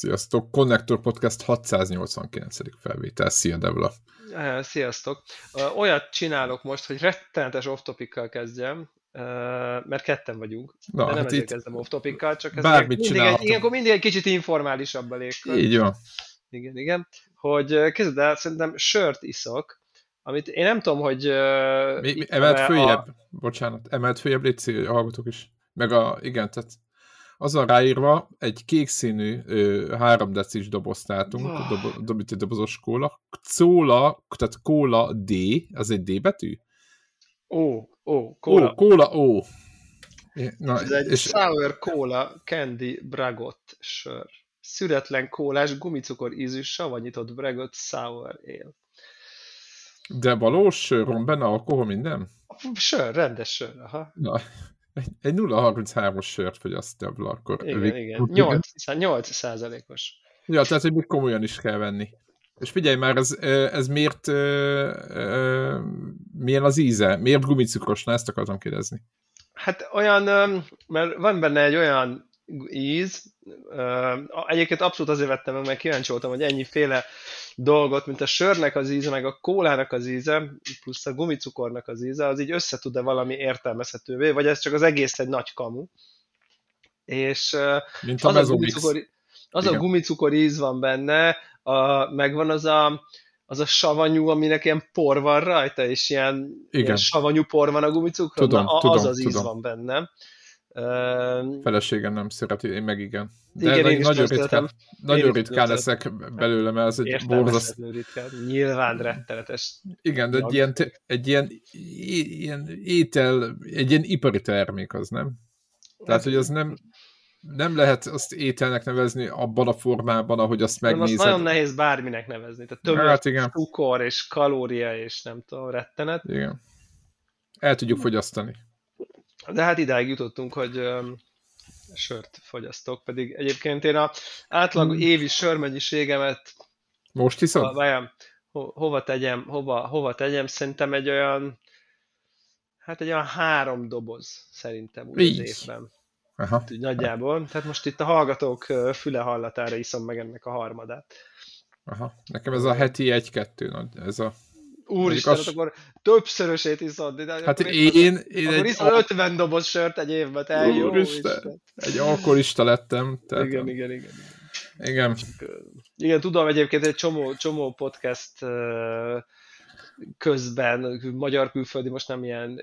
Sziasztok! Connector Podcast 689. felvétel. Szia, Devla! Sziasztok! Olyat csinálok most, hogy rettenetes off-topic-kal kezdjem, mert ketten vagyunk. Na, de nem hát ezért kezdem off-topic-kal, csak ez mindig egy kicsit informálisabb a légkör. Így van. Igen, igen. Hogy kezded el, szerintem sört iszok, amit én nem tudom, hogy... Emelt följebb, emelt följebb, légy szíves, hallgatok is. Meg igen, tehát az van ráírva, egy kék színű 3 decis dobozt látunk, dobozos kóla. Kóla, tehát kóla D, az egy D betű? Kóla. Kóla. Na, ez egy sour kóla candy bragott sör. Szüretlen kólás, gumicukor ízű, savanyított bragott sour ale. De valós sör van benne, alkohol, minden? Sör, rendes sör, aha. Na. Egy 0,33-os sört fogyasztja bla, akkor... Igen. 8%-os. Ja, tehát, hogy még komolyan is kell venni. És figyelj már, ez miért... milyen az íze? Miért gumicukros? Na, ezt akartam kérdezni. Hát olyan... mert van benne egy olyan íz, egyébként abszolút azért vettem, mert kíváncsi voltam, hogy ennyiféle dolgot, mint a sörnek az íze, meg a kólának az íze, plusz a gumicukornak az íze, az így össze tud-e valami értelmezhetővé, vagy ez csak az egész egy nagy kamu. És mint az a gumicukor íz van benne, megvan az a savanyú, aminek ilyen por van rajta, és ilyen savanyú por van a gumicukron. Tudom, az íz van benne. Feleségem nem szereti, én meg igen. De igen, nagyon ritkán leszek belőle, mert ez egy borzasztó. Nyilván rettenetes. Igen, de egy ilyen ipari termék az, nem? Tehát, hogy az nem lehet azt ételnek nevezni abban a formában, ahogy azt megnézed. Azt nagyon nehéz bárminek nevezni. Tehát tömör, cukor és kalória és nem tudom, rettenet. Igen. El tudjuk fogyasztani. De hát idáig jutottunk, hogy sört fogyasztok, pedig egyébként én az átlag évi sörmennyiségemet most iszom? Hova tegyem? Szerintem egy olyan 3 doboz szerintem úgy az évben. Aha. Úgy nagyjából. Tehát most itt a hallgatók füle hallatára iszom meg ennek a harmadát. Aha. Nekem ez a heti 1-2, ez a... Úristen, akkor többszörösét iszod. Hát akkor iszod 50 doboz sört egy évben, te jó Isten. Egy alkoholista lettem. Tehát igen. Igen, tudom, egyébként egy csomó podcast közben, magyar külföldi, most nem ilyen,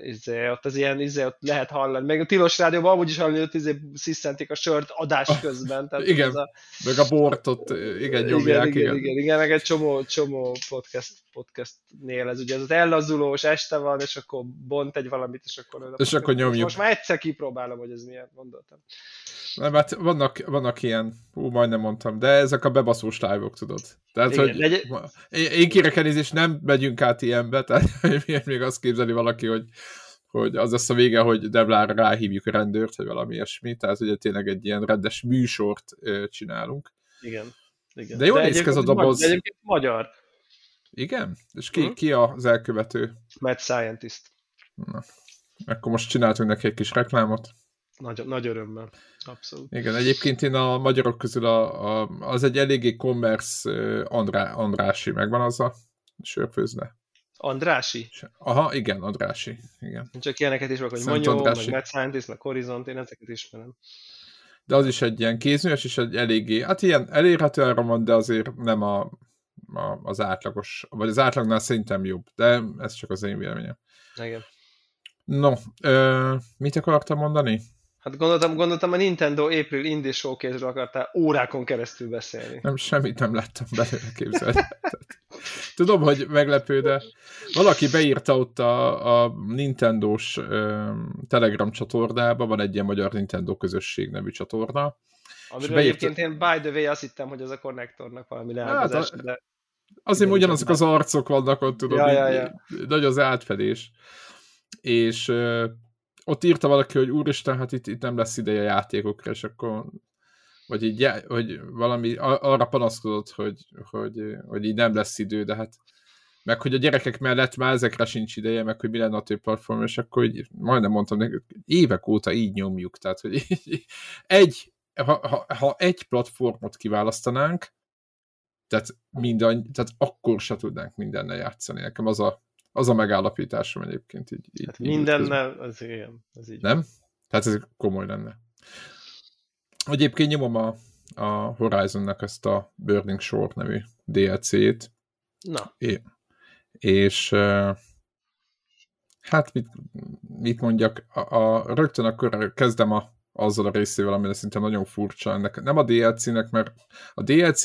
ott az ilyen, ott lehet hallani, meg a Tilos Rádióban amúgy is hallani, hogy sziszentik a sört adás közben. Tehát igen, meg a bortot, igen, nyomják. Igen, meg egy csomó podcastnél ez ugye, ez az ellazulós este van, és akkor bont egy valamit, és akkor... nyomjuk. Most már egyszer kipróbálom, hogy ez milyen, gondoltam. Nem, hát vannak ilyen, majdnem mondtam, de ezek a bebaszós live-ok, tudod. Tehát, igen, hogy én kérek elnézést, nem megyünk át ilyenbe, tehát miért még azt képzeli valaki, hogy az lesz a vége, hogy Devlára ráhívjuk a rendőrt, vagy valami ilyesmi, tehát ugye tényleg egy ilyen rendes műsort csinálunk. Igen. De jól néz ki ez a doboz. De egyébként magyar. Igen? És ki az elkövető? Med Scientist. Na. Akkor most csináltunk neki egy kis reklámot. Nagy örömmel, abszolút. Igen, egyébként én a magyarok közül az egy eléggé commerce Andrássy, megvan az a sörfőzne. Andrássy? Aha, igen, Andrássy. Igen. Csak ilyeneket is van, hogy Monyó, meg Med Scientist, meg Horizont, én ezeket ismerem. De az is egy ilyen kézműves, és egy eléggé, hát ilyen elérhető áron van, de azért nem az átlagos, vagy az átlagnál szerintem jobb, de ez csak az én véleményem. Igen. No, mit akartam mondani? Hát gondoltam a Nintendo April Indie Showcase-ről akartál órákon keresztül beszélni. Nem, semmit nem láttam belőle, képzelni. Tudom, hogy meglepő, de valaki beírta ott a Nintendo-s Telegram csatornába, van egy ilyen magyar Nintendo közösség nevű csatorna. Amiről egyébként én by the way azt hittem, hogy ez a Connectornak valami leállgazás, de... Azért ugyanazok az arcok vannak ott, tudom, nagy az átfedés. És ott írta valaki, hogy úristen, hát itt nem lesz ideje játékokra, és akkor vagy így, hogy valami arra panaszkodott, hogy így nem lesz idő, de hát meg hogy a gyerekek mellett már ezekre sincs ideje, meg hogy mi lenne a több platform, és akkor így, majdnem mondtam nekik, évek óta így nyomjuk, tehát hogy így, egy ha egy platformot kiválasztanánk, tehát akkor se tudnánk mindennel játszani. Nekem az a megállapításom egyébként így. Hát mindennel, az igen. Az így. Nem? Tehát ez komoly lenne. Egyébként nyomom a Horizonnak ezt a Burning Shore nevű DLC-t. Na. És hát mit mondjak, rögtön akkor kezdem azzal a részével, amire szinte nagyon furcsa ennek. Nem a DLC-nek, mert a DLC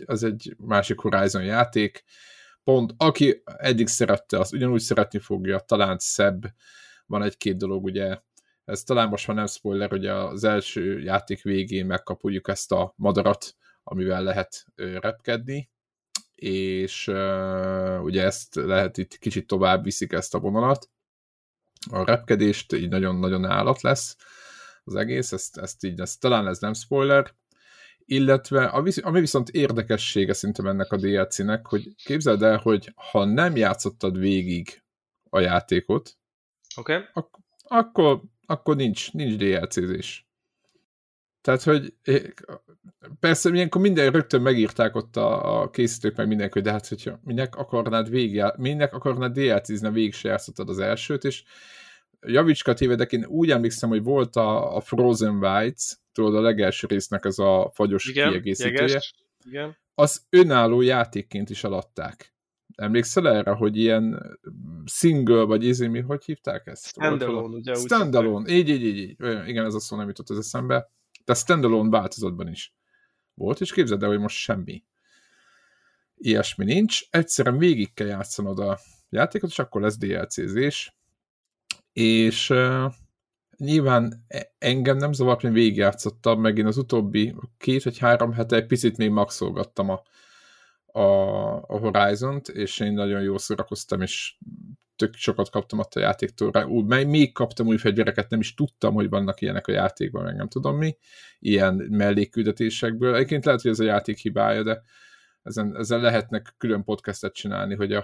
az egy másik Horizon játék. Pont aki eddig szerette, az ugyanúgy szeretni fogja, talán szebb. Van egy-két dolog, ugye, ez talán most már nem spoiler, hogy az első játék végén megkapjuk ezt a madarat, amivel lehet repkedni, és ugye ezt lehet itt kicsit tovább viszik ezt a vonalat. A repkedést így nagyon-nagyon állat lesz az egész, talán ez nem spoiler, illetve ami viszont érdekessége szerintem ennek a DLC-nek, hogy képzeld el, hogy ha nem játszottad végig a játékot, okay. Akkor nincs DLC-zés. Tehát, hogy persze ilyenkor minden rögtön megírták ott a készítők meg mindenki, de hát, hogyha minek akarnád DLC-zni, végig se játszottad az elsőt, és javicska tévedek, én úgy emlékszem, hogy volt a Frozen Wilds, tudod, a legelső résznek ez a fagyos kiegészítője. Igen. Az önálló játékként is eladták. Emlékszel erre, hogy ilyen single, vagy mi, hogy hívták ezt? Standalone, ugye? Standalone, így. Igen, ez a szó nem jutott az eszembe. De standalone változatban is volt, és képzeld el, hogy most semmi. Ilyesmi nincs. Egyszerűen végig kell játszanod a játékot, és akkor lesz DLC-zés. És nyilván engem nem zavart, hogy végigjátszottam, meg én az utóbbi 2 vagy 3 hete egy picit még maxolgattam a Horizont, és én nagyon jól szórakoztam, és tök sokat kaptam ott a játéktól. Még kaptam új fegyvereket, nem is tudtam, hogy vannak ilyenek a játékban, meg nem tudom mi, ilyen mellékküldetésekből. Egyébként lehet, hogy ez a játék hibája, de ezen lehetnek külön podcastet csinálni, hogy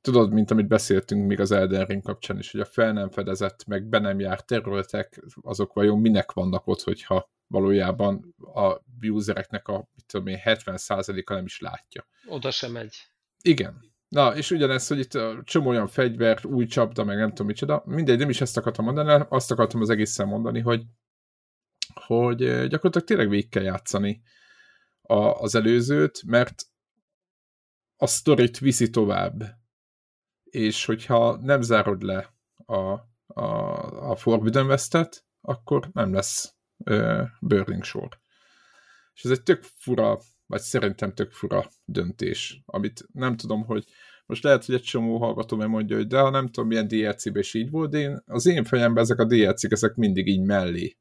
tudod, mint amit beszéltünk még az Elden Ring kapcsán is, hogy a fel nem fedezett, meg be nem járt területek, azok vajon minek vannak ott, hogyha valójában a usereknek a 70%-a nem is látja. Oda sem megy. Igen. Na, és ugyanez, hogy itt csomó olyan fegyver, új csapda, meg nem tudom micsoda, mindegy, nem is ezt akartam mondani, azt akartam az egészen mondani, hogy gyakorlatilag tényleg végig kell játszani az előzőt, mert a sztorit viszi tovább. És hogyha nem zárod le a Forbidden West-et, akkor nem lesz Burning Shore. És ez egy tök fura, vagy szerintem tök fura döntés, amit nem tudom, hogy most lehet, hogy egy csomó hallgató megmondja, hogy de ha nem tudom, milyen DLC-be is így volt, az én fejemben ezek a DLC-k, ezek mindig így mellé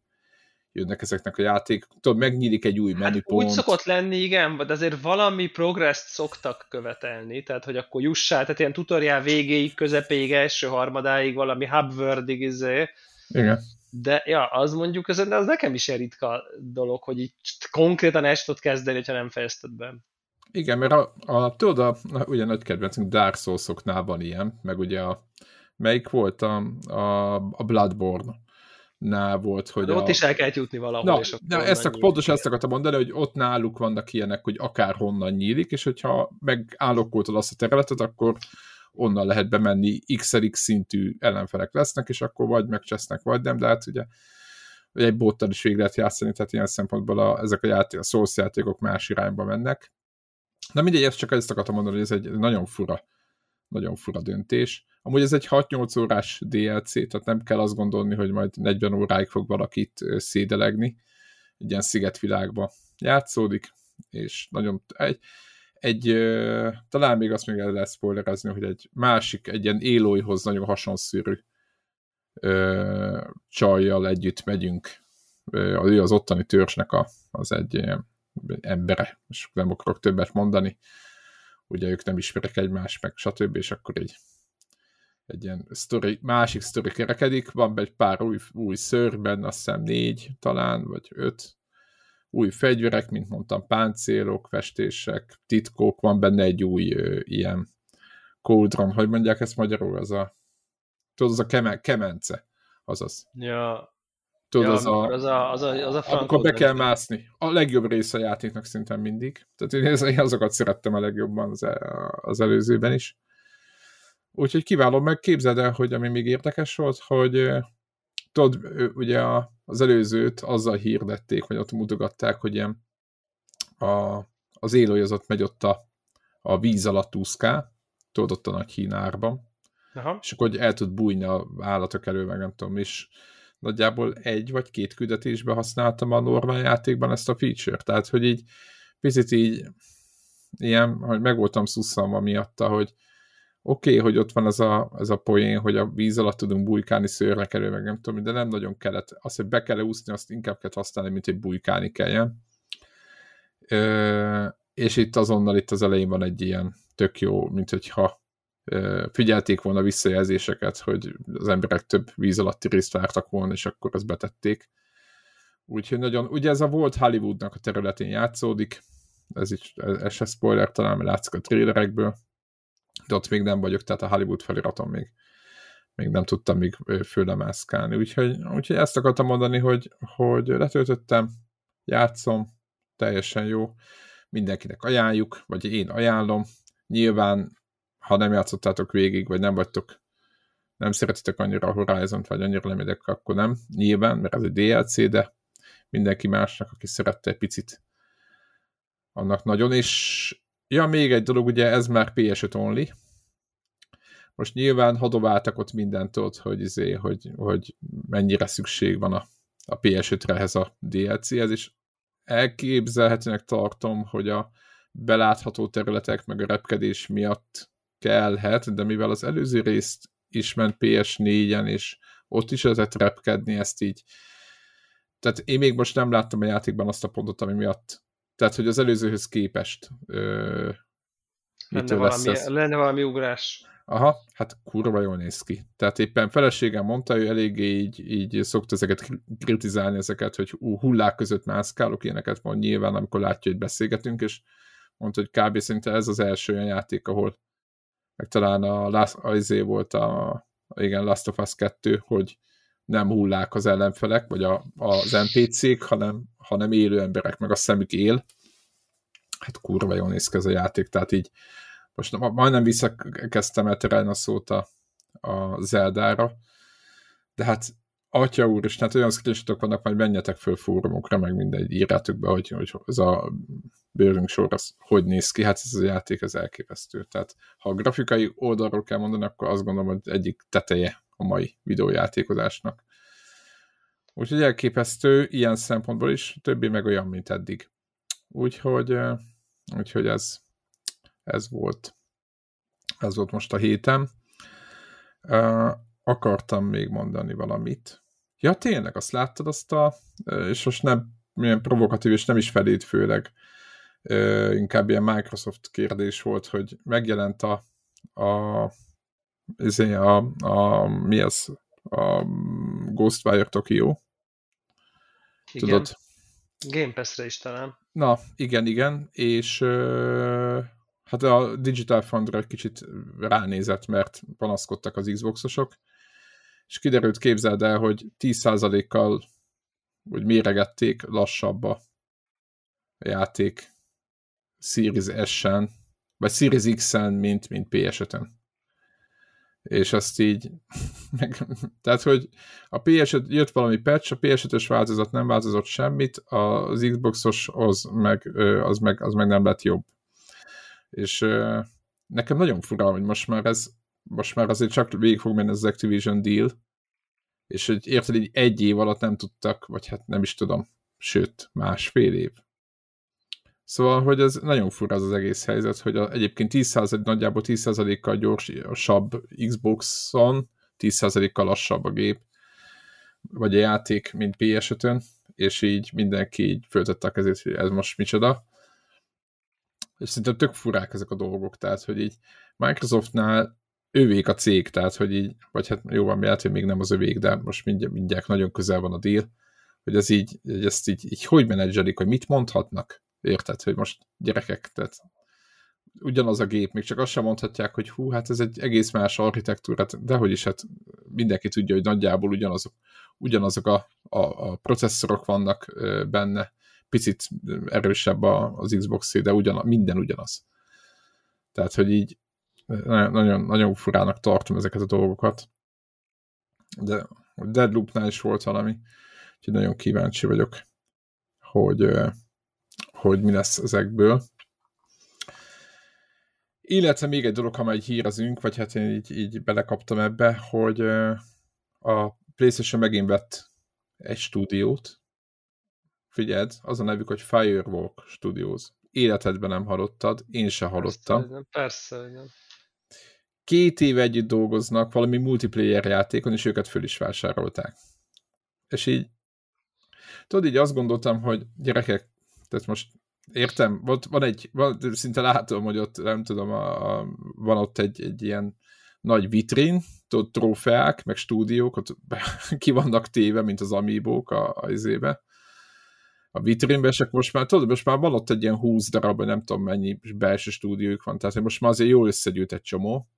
jönnek ezeknek a játék, tudod, megnyílik egy új menüpont. Úgy szokott lenni, igen, de azért valami progresszt szoktak követelni, tehát hogy akkor jussál, tehát ilyen tutoriál végéig, közepéig, első harmadáig, valami hubwordig izé. Igen. De ja, az mondjuk, az nekem is egy ritka dolog, hogy így konkrétan el tudod kezdeni, ha nem fejezted be. Igen, mert tudod, ugye nagy kedvencünk Dark Souls-oknál van ilyen, meg ugye melyik volt a Bloodborne-nál volt, hogy de ott is el kellett jutni valahol, és akkor pontosan ezt akartam mondani, hogy ott náluk vannak ilyenek, hogy akárhonnan nyílik, és hogyha megállokkoltad azt a területet, akkor onnan lehet bemenni, x-erik szintű ellenfelek lesznek, és akkor vagy megcsesznek, vagy nem, de hát ugye egy bottal is végig lehet játszani, tehát ilyen szempontból ezek a Souls játékok más irányba mennek. Na mindegy, ezt csak ezt akartam mondani, hogy ez egy nagyon fura döntés. Amúgy ez egy 6-8 órás DLC, tehát nem kell azt gondolni, hogy majd 40 óráig fog valakit szédelegni. Egy ilyen szigetvilágba játszódik, és nagyon... talán még azt még el lehet spoilerezni, hogy egy másik, egy ilyen Éloihoz nagyon hasonszűrű csajjal együtt megyünk. Ő az ottani törzsnek az egy embere, és nem akarok többet mondani. Ugye ők nem ismerik egymást, meg stb. És akkor egy ilyen másik sztori kerekedik. Van egy pár új szőr benne, azt hiszem 4 talán, vagy 5. Új fegyverek, mint mondtam, páncélok, festések, titkok, van benne egy új ilyen kódron, hogy mondják ezt magyarul, az a kemence, azaz. Ja. Tudod, ja, amikor be kell mászni. A legjobb része a játéknak szintén mindig. Tehát én azokat szerettem a legjobban az előzőben is. Úgyhogy kiválom, meg képzeld el, hogy ami még érdekes volt, hogy tudod, ugye az előzőt azzal hirdették, hogy ott mutogatták, hogy ilyen az élőj az ott megy ott a víz alatt úszkál, tudod, ott a nagy hínárban. Aha. És akkor el tud bújni a állatok elő, meg nem tudom, és nagyjából egy vagy két küldetésbe használtam a normál játékban ezt a feature-t, tehát hogy így picit így ilyen, hogy meg voltam szusszalma miatta, hogy oké, hogy ott van ez a poén, hogy a víz alatt tudunk bujkálni, szőrnek elő, meg nem tudom, de nem nagyon kellett. Azt, hogy be kell úszni, azt inkább kell használni, mint hogy bujkálni kelljen. És itt azonnal itt az elején van egy ilyen tök jó, mint hogyha figyelték volna visszajelzéseket, hogy az emberek több víz alatti részt vártak volna, és akkor ezt betették. Úgyhogy nagyon, ugye ez a volt Hollywoodnak a területén játszódik, ez se spoiler, talán látszik a trailerekből, de ott még nem vagyok, tehát a Hollywood feliraton még nem tudtam még fölemászkálni. Úgyhogy ezt akartam mondani, hogy letöltöttem, játszom, teljesen jó, mindenkinek ajánljuk, vagy én ajánlom, nyilván ha nem játszottátok végig, vagy nem szeretitek annyira a Horizont, vagy annyira nem érdek, akkor nem. Nyilván, mert ez egy DLC, de mindenki másnak, aki szerette egy picit, annak nagyon. És ja, még egy dolog, ugye ez már PS5 only. Most nyilván hadováltak ott mindent ott, hogy mennyire szükség van a PS5-re ehhez a DLC-hez, és elképzelhetőnek tartom, hogy a belátható területek meg a repkedés miatt kellhet, de mivel az előző részt is ment PS4-en, és ott is lehetett repkedni, ezt így. Tehát én még most nem láttam a játékban azt a pontot, ami miatt. Tehát, hogy az előzőhöz képest lenne valami ugrás. Aha, hát kurva jól néz ki. Tehát éppen feleségem mondta, ő eléggé így szokta ezeket kritizálni, hogy hullák között mászkálok, éneket mond nyilván, amikor látja, hogy beszélgetünk, és mondta, hogy kb. Szerintem ez az első olyan játék, ahol meg talán Last of Us 2, hogy nem hullák az ellenfelek, vagy az NPC-k, hanem élő emberek, meg a szemük él. Hát kurva jól néz ki ez a játék, tehát így most majdnem visszakezdtem elterelni a szót a Zeldára, de hát atya úr is, tehát olyan screenshotok vannak, majd menjetek föl fórumokra, meg mindegy, írjátok be, hogy ez a Burning Shores hogy néz ki, hát ez a játék az elképesztő. Tehát ha a grafikai oldalról kell mondani, akkor azt gondolom, hogy egyik teteje a mai videójátékozásnak. Úgyhogy elképesztő ilyen szempontból is, többé meg olyan, mint eddig. Úgyhogy ez volt most a héten. Akartam még mondani valamit. Ja, tényleg, azt láttad azt és most nem milyen provokatív, és nem is felét főleg, inkább ilyen Microsoft kérdés volt, hogy megjelent a Ghostwire Tokyo. Igen. Tudod? Game Pass-re is talán. Na, igen, és hát a Digital Foundry egy kicsit ránézett, mert panaszkodtak az Xbox-osok, és kiderült, képzeld el, hogy 10%-kal úgy méregették lassabb a játék Series S-en, vagy Series X-en, mint PS5-en. És azt így tehát, hogy a PS5 jött valami patch, a PS5-ös változat nem változott semmit, az Xbox-os az meg nem lett jobb. És nekem nagyon fura, hogy most már azért csak végig fog menni az Activision deal, és hogy érted, így egy év alatt nem tudtak, vagy hát nem is tudom, sőt, másfél év. Szóval, hogy ez nagyon fura az egész helyzet, hogy egyébként 10%, nagyjából 10%-kal gyorsabb Xbox-on, 10%-kal lassabb a gép, vagy a játék, mint PS5-ön, és így mindenki így föltette a kezét, hogy ez most micsoda. És szerintem tök furák ezek a dolgok, tehát, hogy így Microsoftnál övék a cég, tehát, hogy így, vagy hát jóval miért, hogy még nem az övék, de most mindjárt nagyon közel van a deal, hogy ez így, ezt így hogy menedzselik, hogy mit mondhatnak, érted, hogy most gyerekek, tehát ugyanaz a gép, még csak azt sem mondhatják, hogy hú, hát ez egy egész más architektúrát, dehogy is, hát mindenki tudja, hogy nagyjából ugyanazok a processzorok vannak benne, picit erősebb az Xbox-é, de minden ugyanaz. Tehát, hogy így nagyon, nagyon furának tartom ezeket a dolgokat. De Deadloop-nál is volt valami, úgyhogy nagyon kíváncsi vagyok, hogy mi lesz ezekből. Illetve még egy dolog, ha már így hírezünk, vagy hát én így belekaptam ebbe, hogy a PlayStation megint vett egy stúdiót. Figyeld, az a nevük, hogy Firewalk Studios. Életedben nem hallottad, én se hallottam. Persze, igen. 2 éve együtt dolgoznak valami multiplayer játékon, és őket föl is vásárolták. És így, tudod, így azt gondoltam, hogy gyerekek, tehát most értem, szinte látom, hogy ott, nem tudom, van ott egy ilyen nagy vitrin, tudod, trófeák, meg stúdiók, ott ki vannak téve, mint az amiibók a vitrínben, csak most már, tudod, most már van ott egy ilyen 20 darab, vagy nem tudom mennyi belső stúdiójuk van, tehát most már azért jól összegyűjt egy csomó,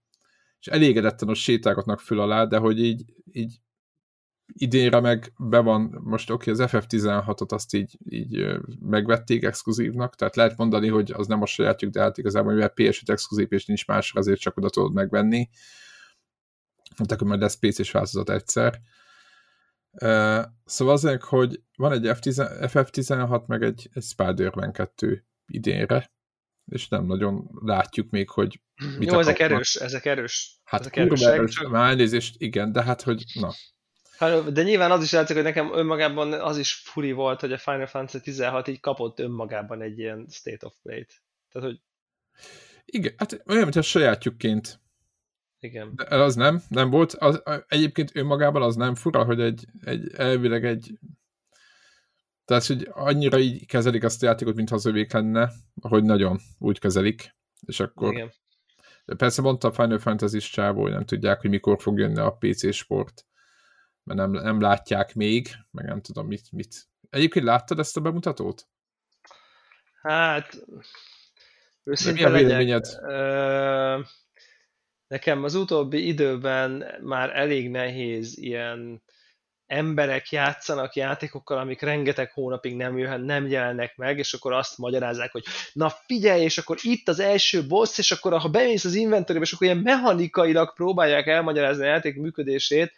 és elégedetten most sétálgatnak föl alá, de hogy így idénre meg be van, most az FF16-ot azt így megvették exkluzívnak, tehát lehet mondani, hogy az nem a sajátjuk, de hát igazából, mivel PS5 exkluzív és nincs másra, azért csak oda tudod megvenni. Mondták, hogy majd lesz PC-s változat egyszer. Szóval azért, hogy van egy FF16, meg egy Spider-Man 2 idénre, és nem nagyon látjuk még, hogy mit akarnak. Ezek erős. Hát kurva erős, már elnézést, igen, de hát, hogy na. De nyilván az is látszik, hogy nekem önmagában az is furi volt, hogy a Final Fantasy 16 így kapott önmagában egy ilyen state of play-t. Tehát, hogy... Igen, hát olyan, mint a sajátjukként. Igen. De az nem volt. Egyébként önmagában az nem fura, hogy elvileg egy... Tehát, hogy annyira így kezelik azt a játékot, mintha az övék lenne, hogy nagyon úgy kezelik. És akkor... Igen. Persze mondta a Final Fantasy-s csávó, hogy nem tudják, hogy mikor fog jönni a PC sport. Mert nem látják még, meg nem tudom mit. Egyébként láttad ezt a bemutatót? Hát, őszinte legyek. Nekem az utóbbi időben már elég nehéz ilyen emberek játszanak játékokkal, amik rengeteg hónapig nem jelennek meg, és akkor azt magyarázzák, hogy na figyelj, és akkor itt az első boss, és akkor ha bemész az inventorybe, és akkor ilyen mechanikailag próbálják elmagyarázni a játék működését,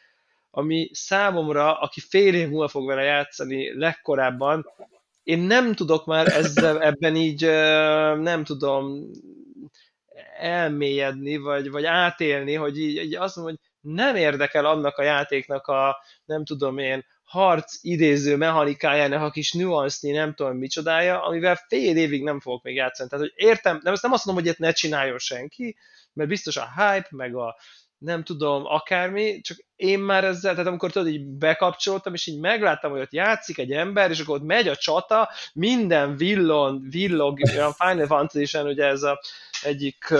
ami számomra, aki fél év múlva fog vele játszani legkorábban, én nem tudok már ebben így, nem tudom elmélyedni, vagy átélni, hogy így azt mondom, hogy nem érdekel annak a játéknak a, nem tudom én, harc idéző mechanikájának a kis nüansznyi, nem tudom micsodája, amivel fél évig nem fogok még játszani. Tehát, hogy értem, nem, ezt nem azt mondom, hogy ezt ne csináljon senki, mert biztos a hype, meg a nem tudom, akármi, csak én már ezzel, tehát amikor tudod, így bekapcsoltam, és így megláttam, hogy ott játszik egy ember, és akkor ott megy a csata, minden villog, olyan Final Fantasy-en, ugye ez a egyik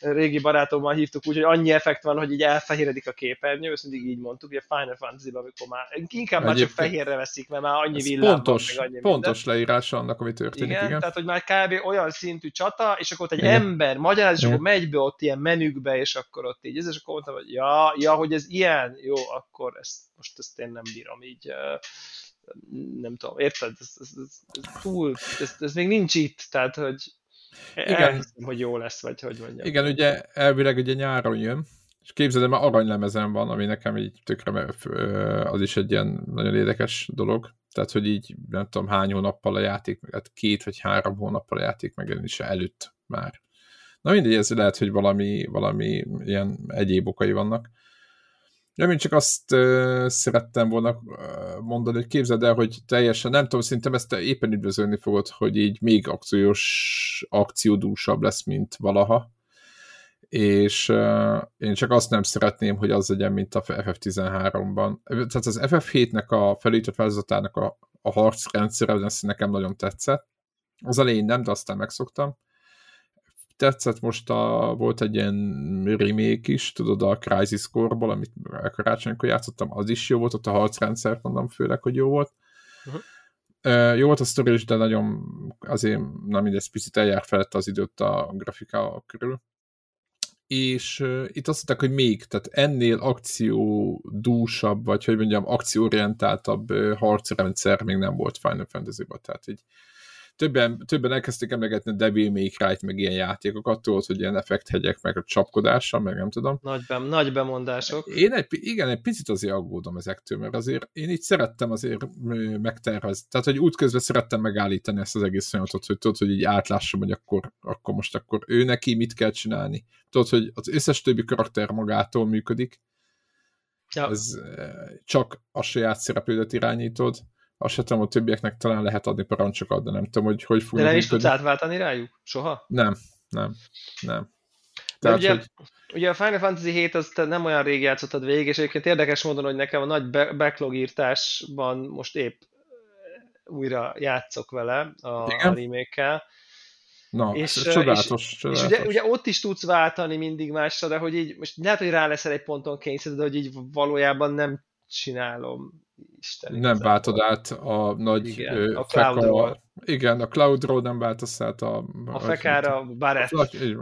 régi barátommal hívtuk úgy, hogy annyi effekt van, hogy így elfehéredik a képernyő, ezt mindig így mondtuk, ugye Final Fantasy-ben, amikor már inkább már csak fehérre veszik, mert már annyi villám pontos, van, meg annyi pontos leírása annak, ami történik, igen. Tehát, hogy már kb. Olyan szintű csata, és akkor ott egy ember magyaráz, és akkor megy be ott ilyen menükbe, és akkor ott így, és akkor mondtam, hogy ja, hogy ez ilyen, jó, akkor ezt én nem bírom így... Nem tudom, érted? Ez túl, ez még nincs itt, tehát, hogy... Igen. Elhiszem, hogy jó lesz, vagy hogy mondjam. Igen, ugye elvileg ugye nyáron jön, és képzeld, már aranylemezen van, ami nekem így tökre, az is egy ilyen nagyon érdekes dolog, tehát, hogy így nem tudom hány hónappal a játék, hát 2 vagy 3 hónappal a játék megjelenése előtt már. Na mindegy, ez lehet, hogy valami ilyen egyéb okai vannak. Nem, én csak azt szerettem volna mondani, hogy képzeld el, hogy teljesen, nem tudom, szerintem ezt te éppen üdvözölni fogod, hogy így még akciódúsabb lesz, mint valaha, és én csak azt nem szeretném, hogy az legyen, mint a FF13-ban. Tehát az FF7-nek a felújított változatának a harcrendszere, ez nekem nagyon tetszett. Az elején nem, de aztán megszoktam. Tetszett most, volt egy ilyen remake is, tudod, a Crisis Core-ból, amit karácsonykor játszottam, az is jó volt, ott a harcrendszer, mondom főleg, hogy jó volt. Uh-huh. Jó volt a sztori is, de nagyon azért nem így, picit eljárt felett az időt a grafikával körül. És itt azt mondták, hogy még, tehát ennél akciódúsabb, vagy hogy mondjam, akcióorientáltabb harcrendszer még nem volt Final Fantasy-ban, tehát így többen elkezdték emlegetni a Devil May Cry-t, meg ilyen játékokat, attól, hogy ilyen effekthegyek, meg a csapkodással, meg nem tudom. Nagy bemondások. Én egy picit azért aggódom ezektől, mert azért én így szerettem azért megtervezni. Tehát, hogy útközben szerettem megállítani ezt az egész folyamatot, hogy tudod, hogy így átlássam, hogy akkor ő neki mit kell csinálni. Tudod, hogy az összes többi karakter magától működik. Ja. Ez csak a saját szereplődet irányítod. Azt sem tudom, a többieknek talán lehet adni parancsokat, de nem tudom, hogy fogjuk. De le is tudsz átváltani rájuk? Soha? Nem. Tehát, ugye a Final Fantasy 7 az te nem olyan rég játszottad végig, és egyébként érdekes módon, hogy nekem a nagy backlog írtásban most épp újra játszok vele a remake-kel. Na, és, csodálatos. És ugye ott is tudsz váltani mindig másra, de hogy így, most lehet, hogy rá leszel egy ponton kényszered, de hogy így valójában nem csinálom. Istenik, nem váltod át a nagy fekára. Igen, a Cloudról nem váltasz át a fekára, Barrett,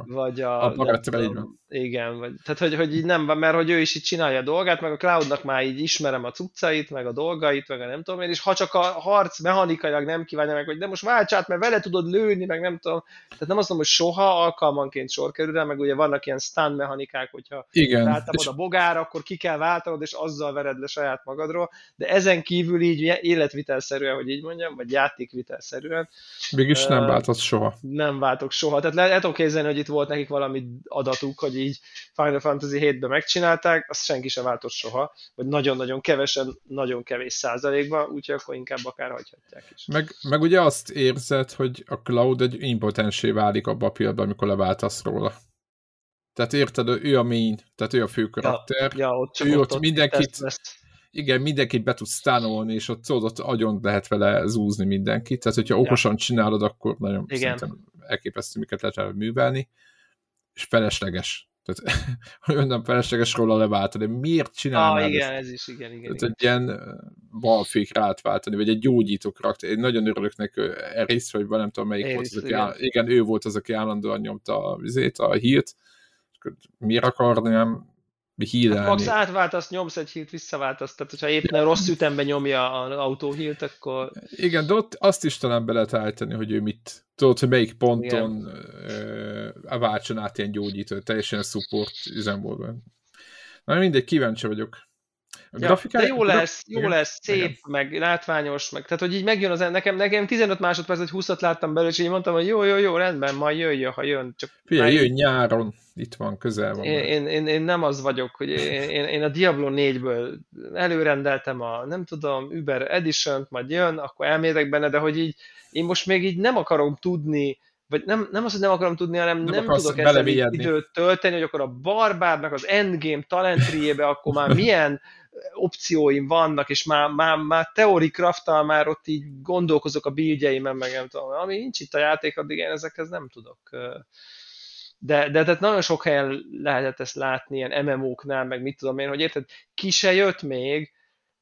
vagy a Barrettre, így van. Igen, vagy, tehát hogy így nem, mert hogy ő is így csinálja a dolgát, meg a Cloudnak már így ismerem a cuccait, meg a dolgait, meg a nem tudom én, és ha csak a harc mechanikailag nem kívánja meg, hogy de most válts át, mert vele tudod lőni, meg nem tudom. Tehát nem azt mondom, hogy soha alkalmanként sor kerül rá, meg ugye vannak ilyen stun mechanikák, hogyha rátámad a bogára, akkor ki kell váltanod, és azzal vered le saját magadról, de ezen kívül így életvitelszerűen, hogy így mondjam, vagy játékvitelszerűen. Mégis nem váltott soha. Nem váltok soha. Tehát lehet tudom képzelni, hogy itt volt nekik valami adatuk, hogy így Final Fantasy 7-ben megcsinálták, azt senki sem váltott soha, vagy nagyon-nagyon kevesen, nagyon kevés százalékban, úgyhogy akkor inkább akár hagyhatják is. Meg ugye azt érzed, hogy a Cloud egy impotensé válik abban a pillanatban, amikor leváltasz róla. Tehát érted, ő a main, tehát ő a fő karakter. Ja, ott mindenkit... Igen, mindenkit be tudsz tánolni, és ott agyon lehet vele zúzni mindenkit. Tehát, hogyha okosan csinálod, akkor nagyon szerintem elképesztő, miket lehet művelni. És felesleges. Tehát, hogy mondom, felesleges róla leváltani. Miért csinálnád igen, ezt? Ez is, igen. Tehát egy ilyen balfékre átváltani, vagy egy gyógyító karakter. Én nagyon örülök neki, Eris, vagy nem tudom, melyik Eris, volt az, aki igen, ő volt az, aki állandóan nyomta a hírt. Miért akarnám? Hát max átváltasz, nyomsz egy hílt, visszaváltasz, tehát hogyha éppen rossz ütemben nyomja az autóhílt, akkor... Igen, de ott azt is talán be lehet állítani, hogy ő mit, tudod, hogy melyik ponton váltson át ilyen gyógyítő, teljesen support üzemboltban. Na mindegy, kíváncsi vagyok. De jó lesz, szép, igen. Meg látványos, meg, tehát hogy így megjön az nekem 15 másodperc, egy 20-at láttam belőle, és így mondtam, hogy jó, rendben, majd jöjjön, ha jön. Csak figyelj, jön nyáron, itt van, közel van. Én nem az vagyok, hogy én a Diablo 4-ből előrendeltem a, nem tudom, Uber Edition-t, majd jön, akkor elmérek benne, de hogy így, én most még így nem akarom tudni, vagy nem az, hogy nem akarom tudni, hanem nem tudok ezzel időt tölteni, hogy akkor a barbárnak az endgame talentriébe, akkor már milyen opcióim vannak, és már teoricrafttal már ott így gondolkozok a buildjeimen, meg nem tudom, ami nincs itt a játék, addig én ezekhez nem tudok. De tehát nagyon sok helyen lehetett ezt látni, ilyen MMO-knál, meg mit tudom én, hogy érted, ki se jött még,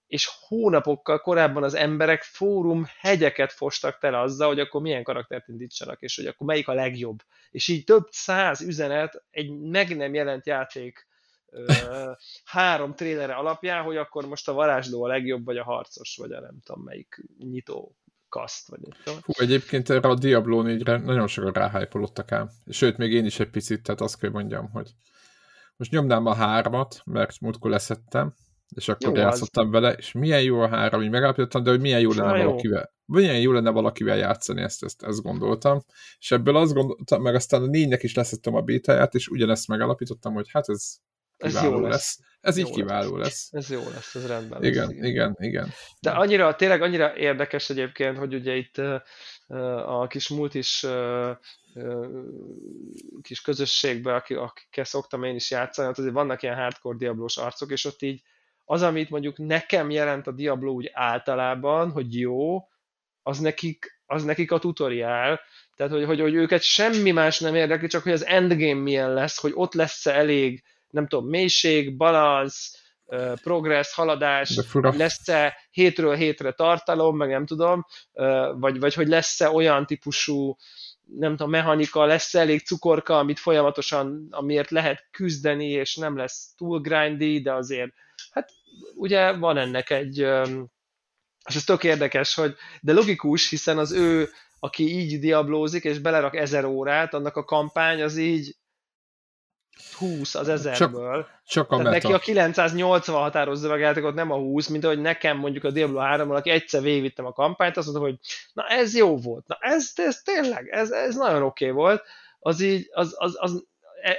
és hónapokkal korábban az emberek fórum hegyeket fostak tele azzal, hogy akkor milyen karaktert indítsanak, és hogy akkor melyik a legjobb. És így több száz üzenet egy meg nem jelent játék 3 trélere alapján, hogy akkor most a varázsló a legjobb, vagy a harcos, vagy a nem tudom melyik nyitó kaszt, vagy nem tudom. Hú, egyébként erre a Diablo 4-re nagyon sokan ráhájpolottak ám. Sőt, még én is egy picit, tehát azt kell mondjam, hogy most nyomnám a 3-at, mert múltkor leszettem, és akkor játszottam vele, és milyen jó a 3, így megállapítottam, de hogy milyen jó lenne valakivel. Milyen jó lenne valakivel játszani, ezt gondoltam. És ebből azt gondoltam, meg aztán a 4-nek is leszettem a bétáját, és ugyanezt megalapítottam, hogy hát ez kiváló lesz. Ez jó így kiváló lesz. Ez jó lesz, ez rendben lesz. Igen. De annyira, tényleg annyira érdekes egyébként, hogy ugye itt a kis multis kis közösségben, akikkel szoktam én is játszani, hát azért vannak ilyen hardcore diablós arcok, és ott így az, amit mondjuk nekem jelent a Diablo úgy általában, hogy jó, az nekik a tutoriál, tehát hogy őket semmi más nem érdekli, csak hogy az endgame milyen lesz, hogy ott lesz-e elég, nem tudom, mélység, balansz, progress, haladás, lesz-e hétről hétre tartalom, meg nem tudom, vagy hogy lesz-e olyan típusú, nem tudom, mechanika, lesz-e elég cukorka, amit folyamatosan, amiért lehet küzdeni, és nem lesz túl grindy, de azért, hát ugye van ennek egy, és ez tök érdekes, hogy, de logikus, hiszen az ő, aki így diablózik, és belerak 1000 órát, annak a kampány az így 20 az 1000-ből. Csak a meta. Neki a 980 határozza meg játékot, nem a 20, mint ahogy nekem mondjuk a Diablo 3-mal, aki egyszer végigvittem a kampányt, azt mondta, hogy na ez jó volt, na ez tényleg, ez nagyon oké volt, az így,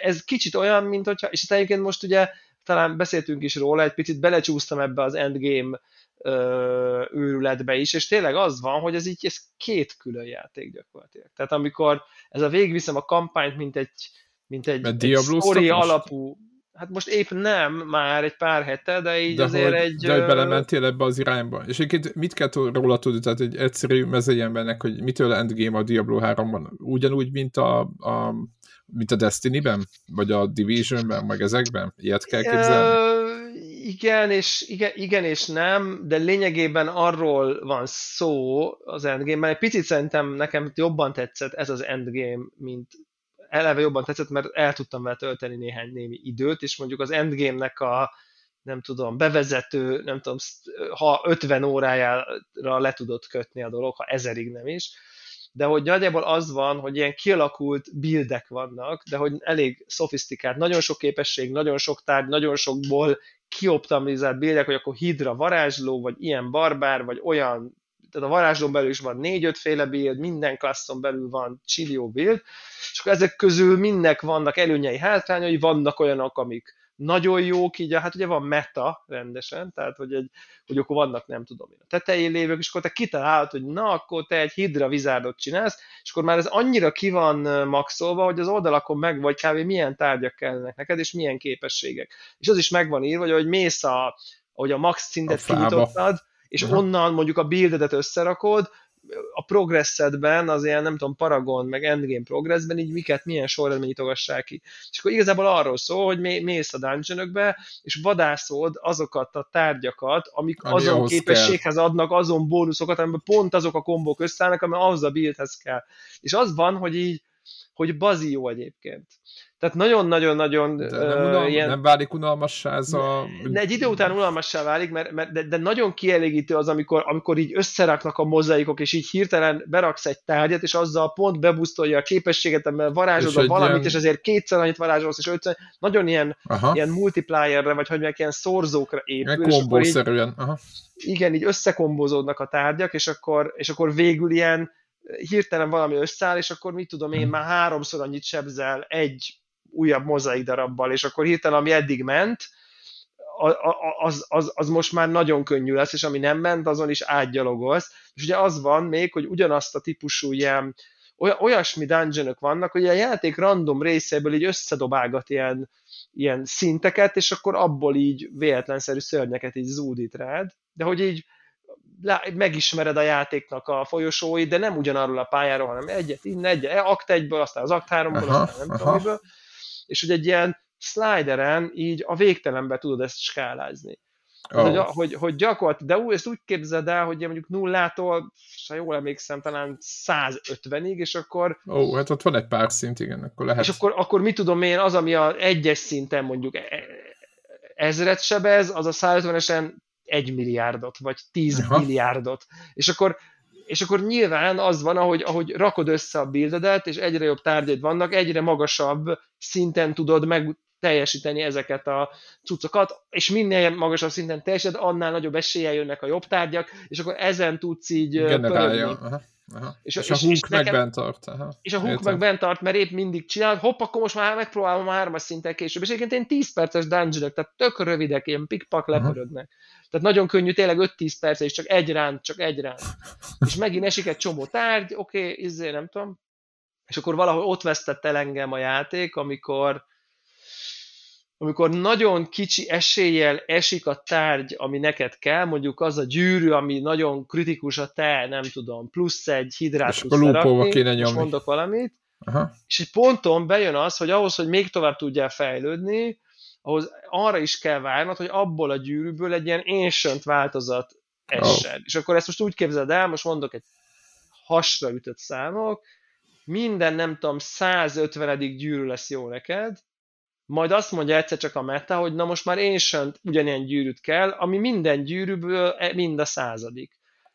ez kicsit olyan, mint hogyha, és egyébként most ugye talán beszéltünk is róla, egy picit belecsúsztam ebbe az endgame őrületbe is, és tényleg az van, hogy ez így, ez két külön játék gyakorlatilag. Tehát amikor ez a végigviszem a kampányt, mint egy sztori alapú, hát most épp nem, már egy pár hete, de így de azért hogy, egy... De hogy belementél ebbe az irányba. És egyébként mit kell róla tudni, tehát egy egyszerű mezőjembernek, hogy mitől endgame a Diablo 3-ban? Ugyanúgy, mint a Destiny-ben? Vagy a Division-ben? Meg ezekben? Ilyet kell képzelni? Igen és nem, de lényegében arról van szó az endgame-ben. Egy picit szerintem nekem jobban tetszett ez az endgame, mint eleve jobban tetszett, mert el tudtam vele tölteni némi időt, és mondjuk az endgame-nek a, nem tudom, bevezető, nem tudom, ha 50 órájára le tudod kötni a dolog, ha 1000-ig nem is, de hogy nagyjából az van, hogy ilyen kialakult buildek vannak, de hogy elég szofisztikált, nagyon sok képesség, nagyon sok tárgy, nagyon sokból kioptimalizált buildek, hogy akkor hidra varázsló, vagy ilyen barbár, vagy olyan, tehát a varázslón belül is van 4-5 féle build, minden klasszon belül van csillió build, és akkor ezek közül mindnek vannak előnyei, hátrányai, vannak olyanok, amik nagyon jók, így, hát ugye van meta rendesen, tehát hogy akkor vannak, nem tudom én, a tetején lévők, és akkor te kitalálod, hogy na, akkor te egy hidra vizárdot csinálsz, és akkor már ez annyira ki van maxolva, hogy az oldalakon meg vagy kb. Milyen tárgyak kellnek neked, és milyen képességek. És az is megvan írva, hogy mész ahogy a max szintet kinyitottad, és onnan mondjuk a buildedet összerakod, a progressedben, az ilyen, nem tudom, Paragon, meg Endgame progressben, így miket, milyen sorrendben nyitogassák ki. És akkor igazából arról szól, hogy mész a dungeonökbe, és vadászod azokat a tárgyakat, amik azon képességhez adnak, azon bónuszokat, amiben pont azok a kombók összeállnak, amely ahhoz a buildhez kell. És az van, hogy így, hogy bazió egyébként. Tehát nagyon-nagyon-nagyon... Nem válik unalmassá ez a... De egy idő után unalmassá válik, de nagyon kielégítő az, amikor így összeraknak a mozaikok, és így hirtelen beraksz egy tárgyat, és azzal pont bebusztolja a képességet, mert varázsod valamit, és ezért 2-szer annyit varázsolsz, és 5-szer... Nagyon ilyen multiplierre, vagy hogy meg ilyen szorzókra épül. Ilyen kombószerűen. Igen, így összekombozódnak a tárgyak, és akkor végül ilyen hirtelen valami összeáll, és akkor mit tudom én, már 3-szor annyit sebzel egy újabb mozaik darabbal, és akkor hirtelen, ami eddig ment, az most már nagyon könnyű lesz, és ami nem ment, azon is átgyalogolsz. És ugye az van még, hogy ugyanazt a típusú ilyen, olyasmi dungeonök vannak, hogy a játék random részéből így összedobálgat ilyen szinteket, és akkor abból így véletlenszerű szörnyeket így zúdít rád, de hogy így megismered a játéknak a folyosóit, de nem ugyanarról a pályáról, hanem egyet innen, egyet, akt 1-ből, aztán az akt 3-ból, aztán nem tudom miből, és hogy egy ilyen slideren így a végtelenbe tudod ezt skálázni. Oh. Hogy gyakorlatilag, de ezt úgy képzeld el, hogy mondjuk 0-tól, ha jól emlékszem, talán 150-ig, és akkor... Ó, hát ott van egy pár szint, igen, akkor lehet. És akkor mit tudom én, az, ami a 1-es szinten mondjuk 1000-et sebez, az a 150-esen 1 milliárdot, vagy 10 milliárdot. És akkor nyilván az van, ahogy rakod össze a buildedet, és egyre jobb tárgyaid vannak, egyre magasabb szinten tudod meg teljesíteni ezeket a cuccokat, és minél magasabb szinten teljesíted, annál nagyobb eséllyel jönnek a jobb tárgyak, és akkor ezen tudsz így pörögni. Aha. És a hook meg bent tart. És a hook meg bent tart, mert épp mindig csinálod, hopp, akkor most már megpróbálom a 3-as szinten később. És egyébként én 10 perces dungeonök, tehát tök rövidek, ilyen pikpak lepörödnek. Tehát nagyon könnyű, tényleg 5-10 perc, és csak egy ránt. És megint esik egy csomó tárgy, oké, nem tudom. És akkor valahol ott vesztett el engem a játék, amikor nagyon kicsi eséllyel esik a tárgy, ami neked kell, mondjuk az a gyűrű, ami nagyon kritikus a te, nem tudom, plusz egy hidrát tudsz lerakni, és mondok valamit, és egy ponton bejön az, hogy ahhoz, hogy még tovább tudjál fejlődni, ahhoz arra is kell várnod, hogy abból a gyűrűből egy ilyen ancient változat essen. És akkor ezt most úgy képzeld el, most mondok egy hasra ütött számok, minden, nem tudom, 150. gyűrű lesz jó neked, majd azt mondja egyszer csak a meta, hogy na most már ancient ugyanilyen gyűrűt kell, ami minden gyűrűből mind a 100.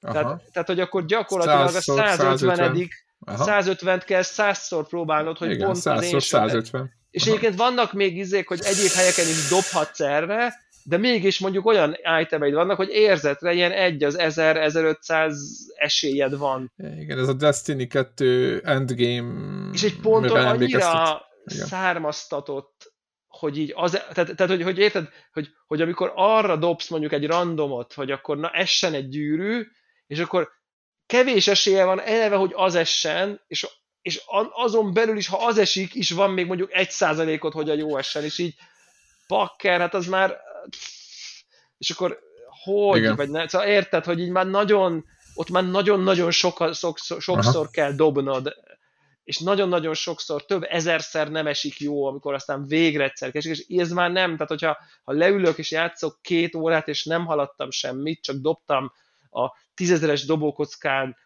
Tehát, hogy akkor gyakorlatilag 100-szor, a 150-t kell 100-szor próbálnod, hogy pont az ancient. És egyébként vannak még izék, hogy egyéb helyeken is dobhatsz erre, de mégis mondjuk olyan itemeid vannak, hogy érzetre ilyen 1 az 1000-1500 esélyed van. Igen, ez a Destiny 2 endgame... És egy ponton annyira származtatott, hogy így az... Tehát hogy érted, hogy amikor arra dobsz mondjuk egy randomot, hogy akkor na essen egy gyűrű, és akkor kevés esélye van eleve, hogy az essen, és azon belül is, ha az esik, is van még mondjuk 1%-ot, hogy a jó essen, és így bakker, hát az már... És akkor hogy? Vagy ne, szóval érted, hogy így már nagyon, ott már nagyon-nagyon sokszor kell dobnod, és nagyon-nagyon sokszor, több ezerszer nem esik jó, amikor aztán végre egyszer esik, és ez már nem, tehát hogyha leülök és játszok 2 órát, és nem haladtam semmit, csak dobtam a 10.000-es dobókockán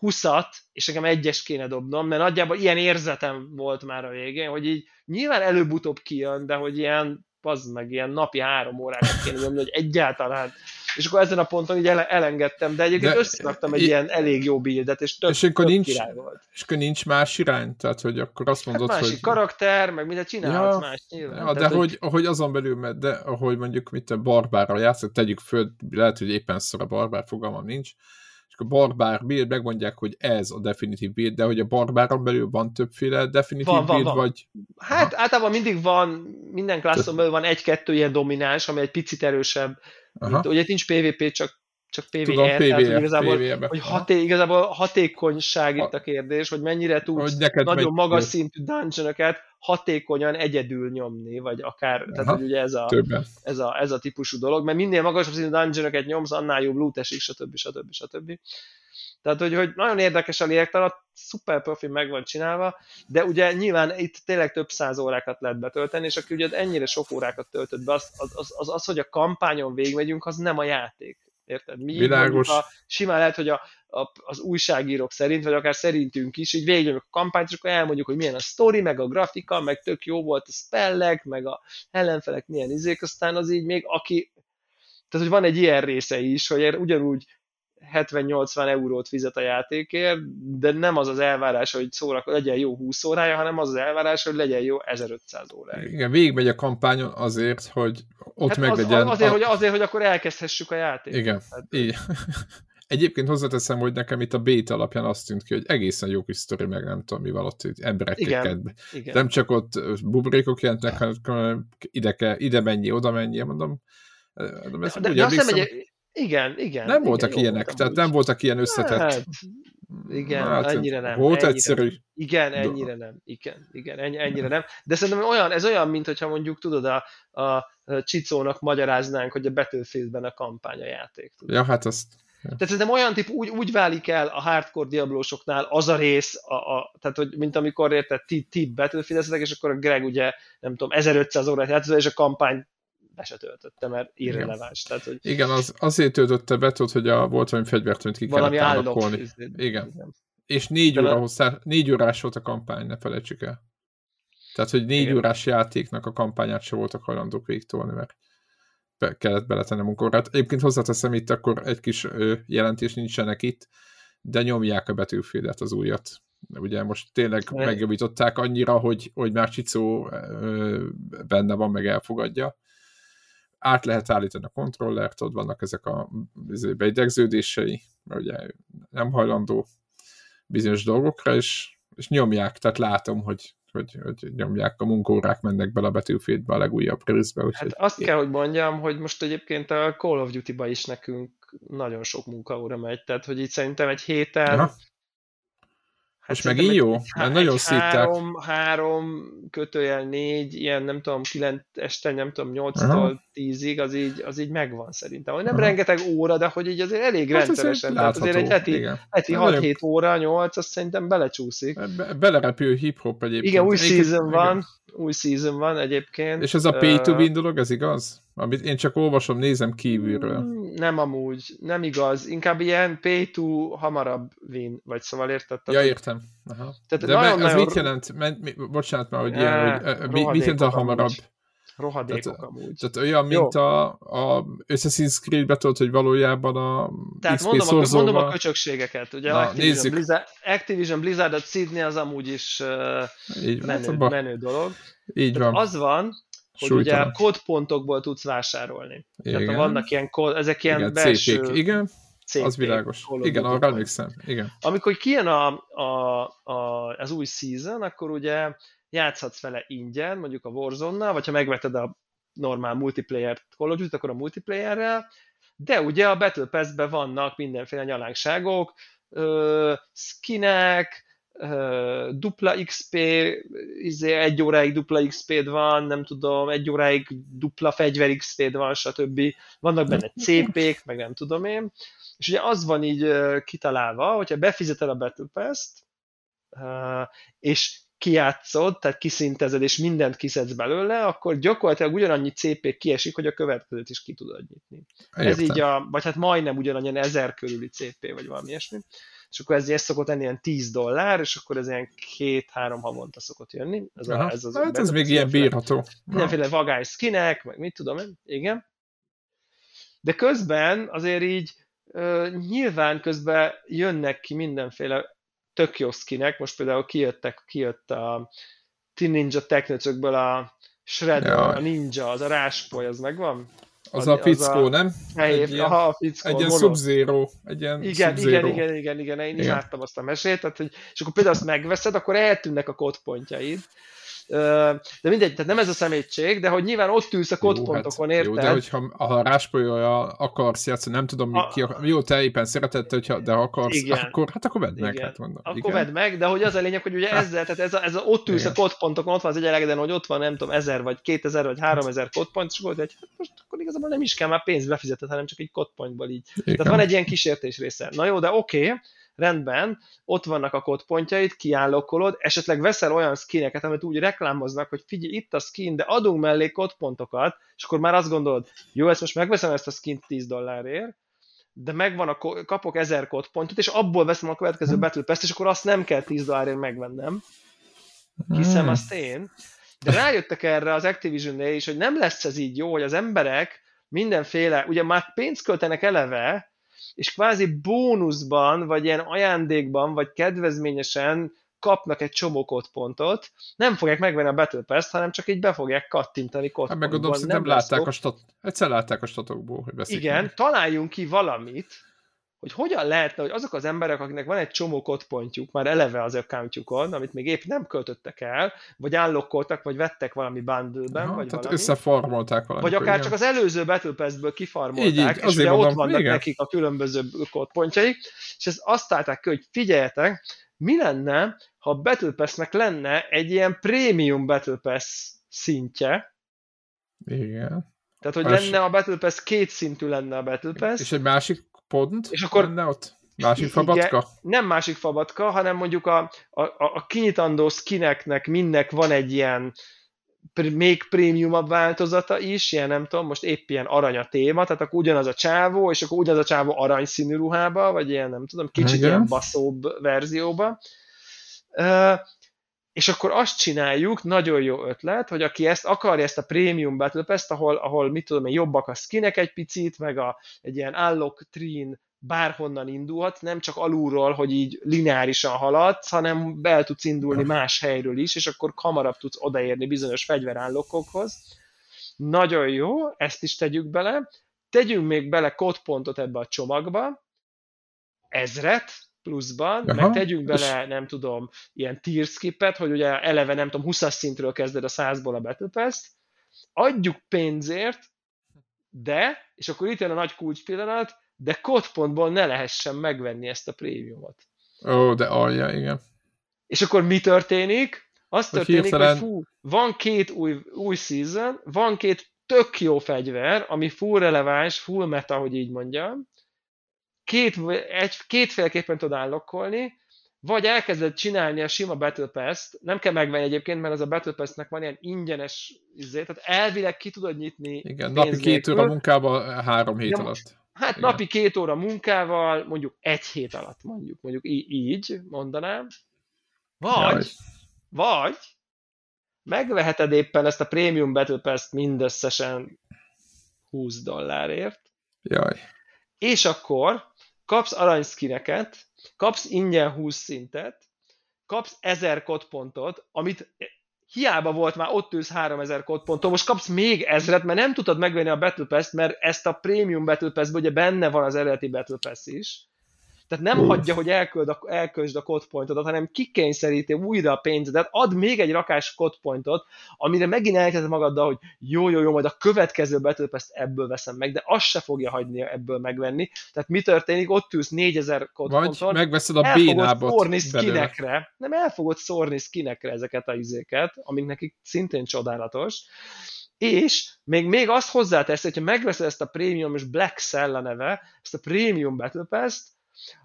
20-at, és nekem 1-es kéne dobnom, mert nagyjából ilyen érzetem volt már a végén, hogy így nyilván előbb-utóbb kijön, de hogy ilyen pazd meg, ilyen napi 3 órákat kéne nyomni, hogy egyáltalán. És akkor ezen a ponton így elengedtem, de egyébként összeraktam egy ilyen elég jó buildet, és tök király volt. És akkor nincs más irány? Tehát, hogy akkor azt mondod, hát másik karakter, meg mindent csinálhatsz más nyilván. Ja, de hogy azon belül, mert de ahogy mondjuk mit a barbárral játszok, tegyük föl, lehet, hogy éppen szor a barbár, fogalmam nincs, és a barbár build, megmondják, hogy ez a definitív build, de hogy a barbáron belül van többféle definitív build, vagy... Hát általában mindig van, minden klasszon belül van 1-2 ilyen domináns, ami egy picit erősebb. Mint, ugye itt nincs PvP, csak PvE. Tudom, PvE, tehát hogy igazából, PvE-be. Hogy igazából hatékonyság itt a kérdés, hogy mennyire tudsz nagyon magas szintű dungeon-öket hatékonyan egyedül nyomni, vagy akár, tehát hogy ugye ez a típusú dolog, mert minél magasabb szintű dungeon-öket nyomsz, annál jobb loot esik, stb. Tehát, hogy nagyon érdekes a lélektan, szuper profi meg van csinálva, de ugye nyilván itt tényleg több 100 órákat lehet betölteni, és aki ugye ennyire sok órákat töltött be, az hogy a kampányon végigmegyünk, az nem a játék. Érted? Mi mondjuk, simán lehet, hogy az újságírók szerint, vagy akár szerintünk is, így végigmegyünk a kampányt, és akkor elmondjuk, hogy milyen a sztori, meg a grafika, meg tök jó volt a spellek, meg a ellenfelek milyen izék, aztán az így még aki... Tehát, hogy van egy ilyen része is, hogy ugyanúgy 70-80 eurót fizet a játékért, de nem az az elvárás, hogy legyen jó 20 órája, hanem az az elvárás, hogy legyen jó 1500 órája. Igen, végigmegy a kampányon azért, hogy ott hát meglegyen. Azért, hogy akkor elkezdhessük a játékot. Igen, így. Egyébként hozzáteszem, hogy nekem itt a beta alapján azt tűnt ki, hogy egészen jó kis sztori, meg nem tudom, mi van ott, hogy emberekkel. Nem csak ott buborékok jelentnek, hanem ide mennyi, oda mennyi, mondom. De azt hiszem, igen. Nem voltak ilyenek, tehát nem voltak ilyen összetett. Hát, igen, ennyire nem. Volt egyszerű. Igen, ennyire nem. De szerintem ez olyan, mint hogyha mondjuk, tudod, a csicónak magyaráznánk, hogy a Battlefieldben a kampány a játék. Tudod? Ja, hát azt... Tehát szerintem olyan típ, úgy válik el a hardcore diablósoknál az a rész, tehát hogy mint amikor érted, ti Battlefield-ezetek, és akkor a Greg ugye, nem tudom, 1500 órát játszott, és a kampány be se töltötte, mert irreleváns. Tehát, hogy... Igen, azért töltötte be, tudod, hogy volt valami fegyvertönt ki kellett állakolni. Igen. És 4 órás volt a kampány, ne felejtsük el. Tehát, hogy 4 órás játéknak a kampányát se voltak hajlandók végtolni, mert kellett beletenni munkorát. Egyébként hozzáteszem itt, akkor egy kis jelentés nincsenek itt, de nyomják a Battlefieldet, az újat. Ugye most tényleg megjavították annyira, hogy már csicó benne van, meg elfogadja. Át lehet állítani a kontrollert, ott vannak ezek a beidegződései, mert ugye nem hajlandó bizonyos dolgokra, és nyomják, tehát látom, hogy nyomják, a munkórák mennek bele a Battlefieldbe, a legújabb részbe. Hát azt kell, hogy mondjam, hogy most egyébként a Call of Duty-ba is nekünk nagyon sok munkaóra megy, tehát hogy itt szerintem egy héten... Ja. Most hát meg így jó? Mert nagyon szívták. 3-4, ilyen nem tudom, 9 este, nem tudom, 8-tól 10-ig, az így megvan szerintem. Nem rengeteg óra, de hogy így azért elég hát rendszeresen. Azért egy heti 6-7 óra, 8, azt szerintem belecsúszik. Belerepül hip-hop egyébként. Igen, új season van. új season van egyébként. És ez a pay to win dolog, ez igaz? Amit én csak olvasom, nézem kívülről. Nem amúgy, nem igaz. Inkább ilyen pay to hamarabb win, vagy szóval értettem. Ja, értem. Aha. Tehát de nagyon, az mit jelent? Bocsánat már, hogy ilyen, hogy mit jelent a hamarabb? Amúgy. Rohadékok tehát, amúgy. Tehát olyan, mint a Assassin's Creed-be tudod, hogy valójában a tehát XP mondom szorzóval... mondom a köcsökségeket. Ugye na, Activision Blizzard-ot szidni az amúgy is menő dolog. Így tehát van. Az van, hogy súlytalan. Ugye kódpontokból tudsz vásárolni. Igen. Tehát vannak ilyen kód, ezek ilyen igen, belső... CP-k. Igen, CP-k, az világos. Igen, arra emlékszem. Igen. Amikor kijön az új season, akkor ugye játszhatsz vele ingyen, mondjuk a Warzone-nal, vagy ha megveted a normál multiplayer-t, akkor a multiplayerrel, de ugye a Battle Pass-ben vannak mindenféle nyalánkságok, skinek, dupla XP, egy óráig dupla XP-d van, nem tudom, egy óráig dupla fegyver XP-d van, stb. Vannak benne CP-k, meg nem tudom én. És ugye az van így kitalálva, hogyha befizeted a Battle Pass-t, és kijátszod, tehát kiszintezed, és mindent kiszedsz belőle, akkor gyakorlatilag ugyanannyi CP kiesik, hogy a következőt is ki tudod nyitni. Értem. Ez így vagy hát majdnem ugyanannyi 1000 körüli CP, vagy valami ilyesmi. És akkor ez szokott lenni ilyen $10, és akkor ez ilyen 2-3 havonta szokott jönni. Ez még ilyen bírható. Mindenféle vagány skinek, meg mit tudom én, igen. De közben azért így nyilván közben jönnek ki mindenféle tök jó skinek, most például kijött a Ninja Technőcökből a Shredder, a ninja, az a ráspoly, az megvan? Az a fickó, nem? Egy ilyen Sub-Zero. Igen, én imádtam azt a mesét, tehát, hogy, és akkor például azt megveszed, akkor eltűnnek a kódpontjaid. De mindegy, tehát nem ez a szemétség, de hogy nyilván ott ülsz a kódpontokon, hát, érted? Jó, de hogyha ráspolyolja akarsz játszani, nem tudom, jó, te éppen szereted, de ha akarsz, igen. akkor vedd meg. Hát mondom. Akkor vedd meg, de hogy az a lényeg, hogy ugye ezzel, tehát ez ott ülsz igen. a kódpontokon, ott van az egyenlegeden, hogy ott van, nem tudom, 1000 vagy 2000 vagy 3000 kódpont, és akkor most akkor igazából nem is kell már pénzt befizetni, hanem csak egy kódpontból így. Igen. Tehát van egy ilyen kísértés része. Na jó, de oké. Rendben, ott vannak a kódpontjaid, kiállokolod, esetleg veszel olyan skineket, amit úgy reklámoznak, hogy figyelj, itt a skin, de adunk mellé kódpontokat, és akkor már azt gondolod, jó, ezt most megveszem ezt a skint $10-ért, de megvan kapok 1000 kódpontot, és abból veszem a következő Battle Pass-t, és akkor azt nem kell $10-ért megvennem. Hiszem azt én. De rájöttek erre az Activision-nél is, hogy nem lesz ez így jó, hogy az emberek mindenféle, ugye már pénzt költenek eleve, és kvázi bónuszban, vagy ilyen ajándékban, vagy kedvezményesen kapnak egy csomó kódpontot, nem fogják megvenni a Battle Pass-t, hanem csak így be fogják kattintani kódpontban. Hát meg nem látták egyszer látták a statokból, hogy beszéljük. Igen, meg. Találjunk ki valamit, hogy hogyan lehetne, hogy azok az emberek, akinek van egy csomó kódpontjuk, már eleve az accountjukon, amit még épp nem költöttek el, vagy állokkoltak, vagy vettek valami bundle-ben, vagy tehát valami. Összefarmolták valamit. Vagy akár csak az előző Battle Pass-ből kifarmolták, így, és ugye mondom, ott vannak igen. nekik a különböző kódpontjaik, és ezt azt találták ki, hogy figyeljetek, mi lenne, ha a Battle Pass-nek lenne egy ilyen prémium Battle Pass szintje. Igen. Tehát, hogy lenne a Battle Pass, két szintű lenne a Battle Pass. És egy másik pont, és akkor ott másik fabatka? Igen, nem másik fabatka, hanem mondjuk a kinyitandó skineknek mindnek van egy ilyen még prémiumabb változata is, ilyen nem tudom, most épp ilyen arany a téma, tehát akkor ugyanaz a csávó, és akkor ugyanaz a csávó aranyszínű ruhába, vagy ilyen nem tudom, kicsit igen. ilyen baszóbb verzióba. És akkor azt csináljuk, nagyon jó ötlet, hogy aki ezt akarja, ezt a Premium Battle Pass-t, ahol mit tudom én, jobbak a skinek egy picit, meg egy ilyen unlock tree-n bárhonnan indulhat, nem csak alulról, hogy így lineárisan haladsz, hanem el tudsz indulni más helyről is, és akkor hamarabb tudsz odaérni bizonyos fegyverállokokhoz. Nagyon jó, ezt is tegyük bele. Tegyünk még bele kódpontot ebbe a csomagba, 1000 pluszban, aha, meg tegyünk bele, nem tudom, ilyen tier skipet, hogy ugye eleve, nem tudom, 20-as szintről kezded a 100-ból a Battle Pass-t, adjuk pénzért, de, és akkor itt jön a nagy kulcs pillanat, de kódpontból ne lehessen megvenni ezt a prémiumot. Ó, de alja, igen. És akkor mi történik? Az történik, hirtelen... hogy van két új season, van két tök jó fegyver, ami full releváns, full meta, hogy így mondjam, kétféleképpen tudod állokkolni, Vagy elkezded csinálni a sima Battle Pass-t, nem kell megvenni egyébként, mert ez a Battle Pass-nek van ilyen ingyenes izé, tehát elvileg ki tudod nyitni. Igen, napi 2 óra munkával 3 hét alatt. Hát igen. Napi 2 óra munkával, mondjuk 1 hét alatt mondjuk így mondanám. Vagy megveheted éppen ezt a Premium Battle Pass-t mindösszesen $20-ért. Jaj. És akkor kapsz aranyszkineket, kapsz ingyen 20 szintet, kapsz 1000 kodpontot, amit hiába volt már ott ülsz 3000 kodponton, most kapsz még 1000-et, mert nem tudtad megvenni a Battle Pass-t, mert ezt a Premium Battle Pass-ből ugye benne van az eredeti Battle Pass is. Tehát nem hagyja, hogy elköltsd a kodpontodat, hanem kikényszeríti újra a pénzedet, add még egy rakás kodpontot, amire megint elkezded magaddal, hogy jó, majd a következő Battle Pass-t ebből veszem meg, de azt se fogja hagyni ebből megvenni. Tehát mi történik? Ott ülsz 4000 kodponton, vagy megveszed a bénábot skinekre, nem el fogod szórni skinekre ezeket a izéket, amik nekik szintén csodálatos, és még azt hozzátesz, hogyha megveszed ezt a Premium és Black Cell a neve, ezt a Premium Battle Pass-t,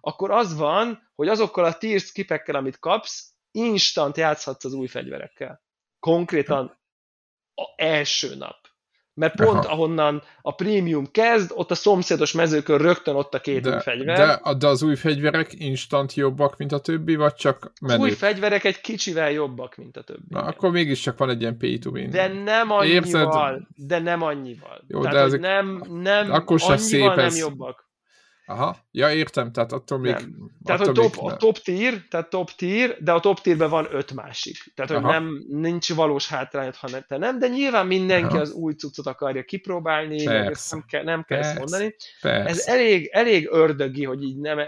akkor az van, hogy azokkal a tier skipekkel, amit kapsz, instant játszhatsz az új fegyverekkel. Konkrétan az első nap. Mert pont ahonnan a Premium kezd, ott a szomszédos mezőkön rögtön ott a két új fegyver. De az új fegyverek instant jobbak, mint a többi, vagy csak menők? Az új fegyverek egy kicsivel jobbak, mint a többi. Na, akkor mégiscsak van egy ilyen pay to win. De nem annyival. Érzed? De nem annyival. Jó, tehát, de ezek... nem akkor sem annyival nem ez... jobbak. Aha, ja értem, tehát attól még... Nem. Tehát attól a top tier, de a top tierben van 5 másik. Tehát, hogy nem, nincs valós hátrányod, ha te nem, de nyilván mindenki az új cuccot akarja kipróbálni, ezt nem kell ezt mondani. Persze. Ez elég ördögi, hogy így nem,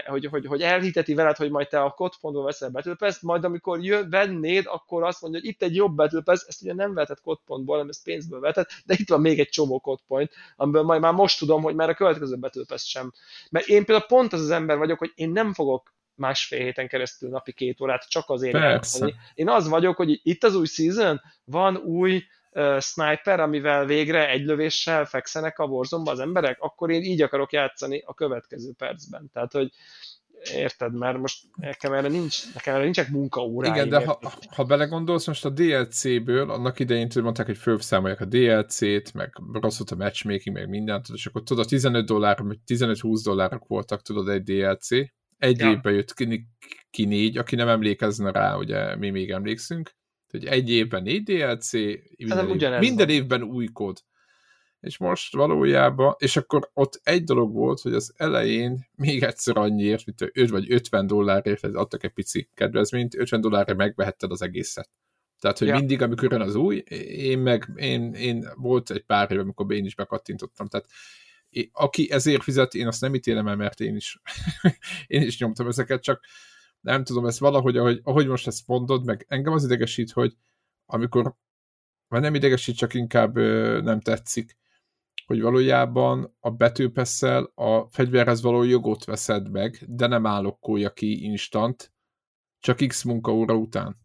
hogy elhiteti veled, hogy majd te a kodpontból veszel Battle Pass-t, majd amikor vennéd, akkor azt mondja, hogy itt egy jobb Battle Pass, ezt ugye nem vetett kodpontból, hanem ezt pénzből vetett, de itt van még egy csomó kodpont, amiből majd már most tudom, hogy már a következő Battle Pass sem. Mert én például pont az ember vagyok, hogy én nem fogok másfél héten keresztül napi 2 órát csak azért játszani. Én az vagyok, hogy itt az új season, van új sniper, amivel végre egy lövéssel fekszenek a Warzone-ba az emberek, akkor én így akarok játszani a következő percben. Tehát, hogy érted, mert most nekem erre nincsenek munkaóráim. Igen, de ha belegondolsz, most a DLC-ből, annak idején mondták, hogy fölszámolják a DLC-t, meg rossz volt a matchmaking, meg mindent, és akkor tudod, $15, vagy $15-20 voltak, tudod, egy DLC. Egy évben jött ki 4, aki nem emlékezne rá, ugye mi még emlékszünk, hogy egy évben 4 DLC, minden évben új kód. És most valójában, és akkor ott egy dolog volt, hogy az elején még egyszer annyiért, mint $5 vagy $50, adtak egy pici kedvezményt, $50 megvehetted az egészet. Tehát, hogy mindig, amikor jön az új, én volt egy pár év, amikor én is bekattintottam. Tehát aki ezért fizet, én azt nem ítélem el, mert én is nyomtam ezeket, csak nem tudom, ez valahogy, ahogy most ezt mondod, meg engem az idegesít, hogy amikor, vagy nem idegesít, csak inkább nem tetszik, hogy valójában a betűpesszel a fegyverhez való jogot veszed meg, de nem állokkolja ki instant, csak x munkaóra után.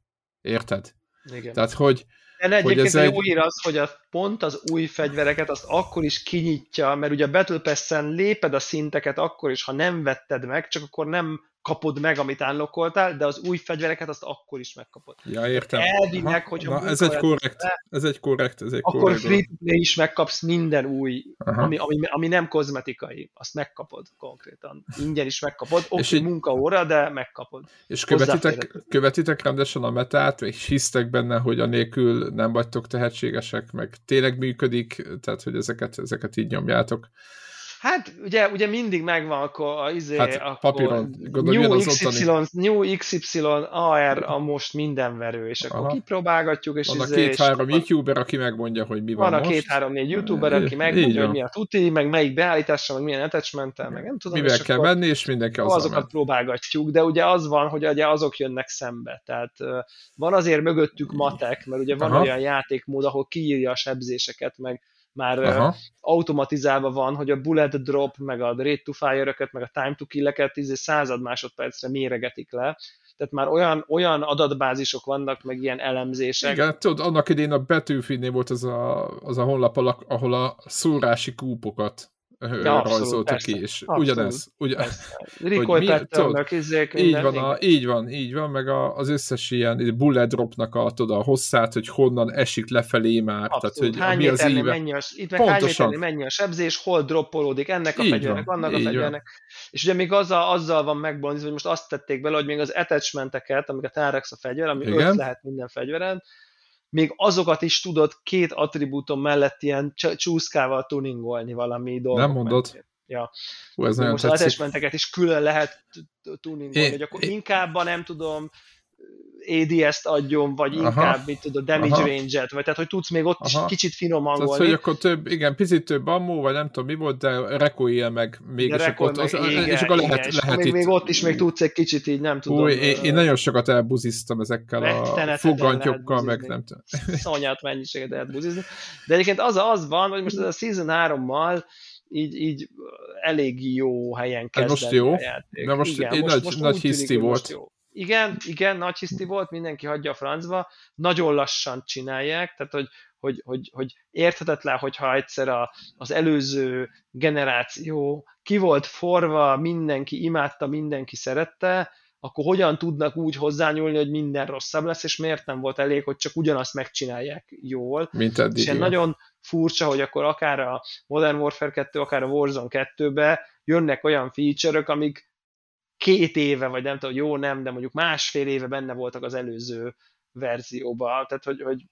Érted? Igen. Tehát, hogy... De egyébként jó ír az, hogy pont az új fegyvereket azt akkor is kinyitja, mert ugye a Battle Pass-en léped a szinteket akkor is, ha nem vetted meg, csak akkor nem kapod meg, amit állokkoltál, de az új fegyvereket azt akkor is megkapod. Ja, értem. Elvinnek, hogyha ez egy korrekt. Akkor free-play is megkapsz minden új, ami nem kozmetikai. Azt megkapod konkrétan. Ingyen is megkapod. Oké, munkaóra, de megkapod. És követitek rendesen a metát, és hisztek benne, hogy anélkül nem vagytok tehetségesek, meg tényleg működik, tehát, hogy ezeket így nyomjátok. Hát, ugye mindig megvan akkor new XY, AR a most mindenverő, és akkor kipróbálgatjuk. És van a 2-3 youtuber, aki megmondja, hogy mi van most. Van a 2-3-4 youtuber, aki megmondja, hogy mi a tuti, meg melyik beállítással, meg milyen attachmenttel, meg nem tudom. Mivel kell menni, és mindenki azokat próbálgatjuk, de ugye az van, hogy ugye azok jönnek szembe. Tehát van azért mögöttük matek, mert ugye van olyan játékmód, ahol kiírja a sebzéseket, meg már automatizálva van, hogy a bullet drop, meg a rate to fire-öket, meg a time to kill-eket 100 másodpercre méregetik le. Tehát már olyan adatbázisok vannak, meg ilyen elemzések. Igen, tudod, annak idején a Betűfinnél volt az a honlap, ahol a szórási kúpokat ja, rajzoltuk persze, ki, és abszolút, ugyanez. Rikoltettelnek, izzék, minden. Így van, meg az összes ilyen bullet dropnak a hosszát, hogy honnan esik lefelé már. Abszolút, tehát, hogy hány méternél mennyi a sebzés, hol droppolódik ennek a fegyvernek, annak a fegyvernek. És ugye még azzal van megbonizva, hogy most azt tették bele, hogy még az attachmenteket, amiket elraksz a fegyver, ami igen, 5 lehet minden fegyveren, még azokat is tudod két attribútum mellett ilyen csúszkával tuningolni valami dolgot. Nem mondod? Mentén. Ja. Hú, ez most az attachmenteket is külön lehet tuningolni, hogy akkor inkább nem tudom ADS-t adjon, vagy inkább mit tudom, damage range-et, vagy tehát, hogy tudsz még ott is kicsit finom hangolni. Tehát, hogy akkor több, igen, picit több ammo, vagy nem tudom mi volt, de recoil meg mégis. És akkor lehet még ott is még tudsz egy kicsit így, nem tudom. Új, én nagyon sokat elbuziztam ezekkel a foggantyokkal, meg nem tudom. Szonyát mennyiséget elbuzizni. De egyébként az van, hogy most ez a Season 3-mal így elég jó helyen kezdeni a játék. Na most egy nagy hiszti volt. Igen, nagy hiszti volt, mindenki hagyja a francba, nagyon lassan csinálják, tehát hogy érthetetlen, hogyha egyszer az előző generáció ki volt forva, mindenki imádta, mindenki szerette, akkor hogyan tudnak úgy hozzányúlni, hogy minden rosszabb lesz, és miért nem volt elég, hogy csak ugyanazt megcsinálják jól. Mint eddig. És nagyon furcsa, hogy akkor akár a Modern Warfare 2, akár a Warzone 2-be jönnek olyan feature-ök, amik 2 éve, vagy nem tudom, jó nem, de mondjuk másfél éve benne voltak az előző verzióban, tehát hogy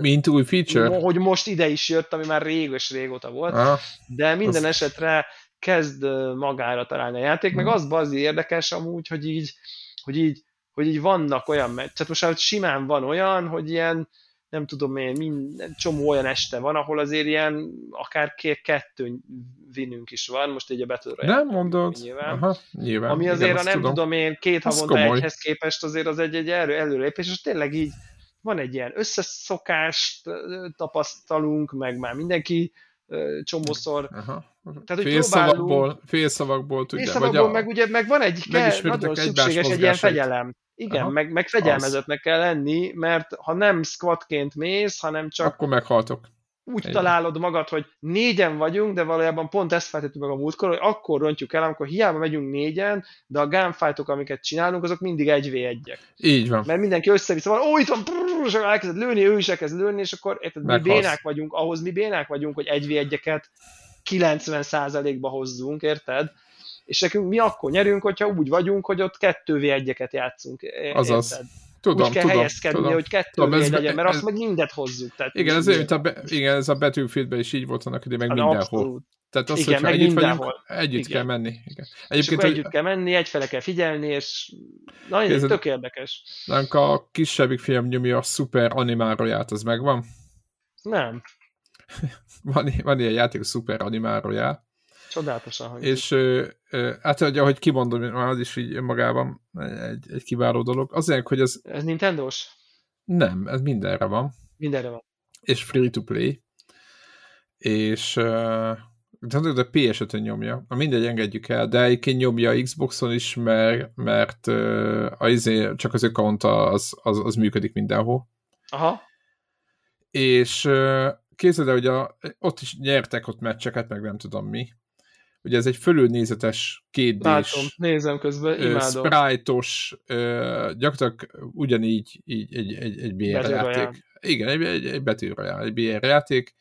mint új feature? Hogy most ide is jött, ami már régóta volt, de minden esetre kezd magára találni a játék, meg az bazi érdekes amúgy, hogy így vannak olyan, tehát most már simán van olyan, hogy ilyen, nem tudom én, csomó olyan este van, ahol azért ilyen akár 2 vinünk is van, most így a Battle Royale. Nem mondod? Nyilván. Ami azért, igen, nem tudom én, 2 havonta egyhez képest azért az egy előlépés, és tényleg így van egy ilyen összeszokást tapasztalunk, meg már mindenki csomószor. Tehát, hogy félszavakból tudja. Félszavakból, meg ugye meg van egy nagyon szükséges egy ilyen fegyelem. Igen, meg fegyelmezetnek kell lenni, mert ha nem squadként mész, hanem csak... Akkor meghaltok. Úgy igen, találod magad, hogy 4-en vagyunk, de valójában pont ezt feltettük meg a múltkor, hogy akkor rontjuk el, amikor hiába megyünk 4-en, de a gunfight-ok, amiket csinálunk, azok mindig 1v1-ek. Így van. Mert mindenki össze-vissza van, ó, itt van, és elkezd lőni, ő is elkezd lőni, és akkor érted, mi bénák vagyunk, hogy 1v1-eket 90%-ba hozzunk, érted? És nekünk mi akkor nyerünk, hogyha úgy vagyunk, hogy ott 2v1-eket játszunk. Azaz. Érted? Úgy kell helyezkedni, hogy 2v1 legyen, mert azt meg mindet hozzuk. Tehát igen, ez a Battlefieldben is így volt annak idején, meg mindenhol. Abszolút. Tehát az, hogyha együtt vagyunk, együtt kell menni. Igen. És akkor együtt kell menni, egyfele kell figyelni, és nagyon tök érdekes. Nálunk a kisebbik film nyomja a Super Animáróját, az megvan? Nem. Van ilyen játék, a Super Animáróját. Csodálatosan hangzik. És hát, ahogy kimondom, az is így magában egy kiváló dolog. Azért, hogy ez... Ez Nintendós? Nem, ez mindenre van. Mindenre van. És free to play. És de PS5-ön nyomja. Na mindegy, engedjük el, de egyébként nyomja Xboxon is, mert csak az account az működik mindenhol. Aha. És képzeld el, hogy ott is nyertek ott meccseket, meg nem tudom mi. Ugye ez egy fölülnézetes 2D-s... Látom, nézem közben, imádom. Sprite-os, gyakorlatilag ugyanígy egy BR játék. Igen, egy Battle Royale, egy BR játék.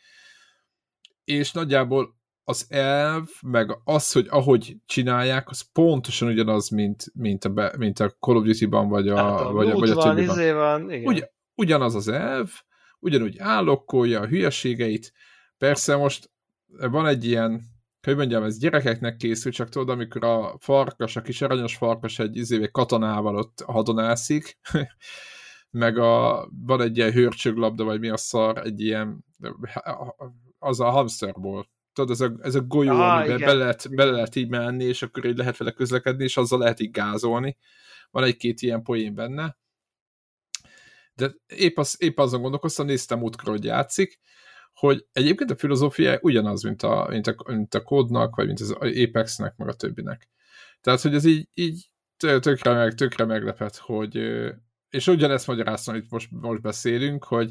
És nagyjából az elv, meg az, hogy ahogy csinálják, az pontosan ugyanaz, mint a Call of Duty-ban, vagy a többiben. Van, igen. Ugyanaz az elv, ugyanúgy állokkolja a hülyeségeit. Persze most van egy ilyen, hogy mondjam, ez gyerekeknek készül, csak tudod, amikor a kis aranyos farkas egy katonával ott hadonászik, meg van egy ilyen hőrcsöglabda, vagy mi a szar, egy ilyen, az a hamsterból. Tudod, ez a golyó, amiben bele lehet így menni, és akkor így lehet vele közlekedni, és azzal lehet így gázolni. Van egy-két ilyen poén benne. De épp azon gondolkoztam, néztem útkor, hogy játszik, hogy egyébként a filozófia ugyanaz, mint a Code-nak, vagy mint az Apex-nek, meg a többinek. Tehát, hogy ez így tökre meglepett, hogy... És ugyanezt magyaráztam, amit most beszélünk, hogy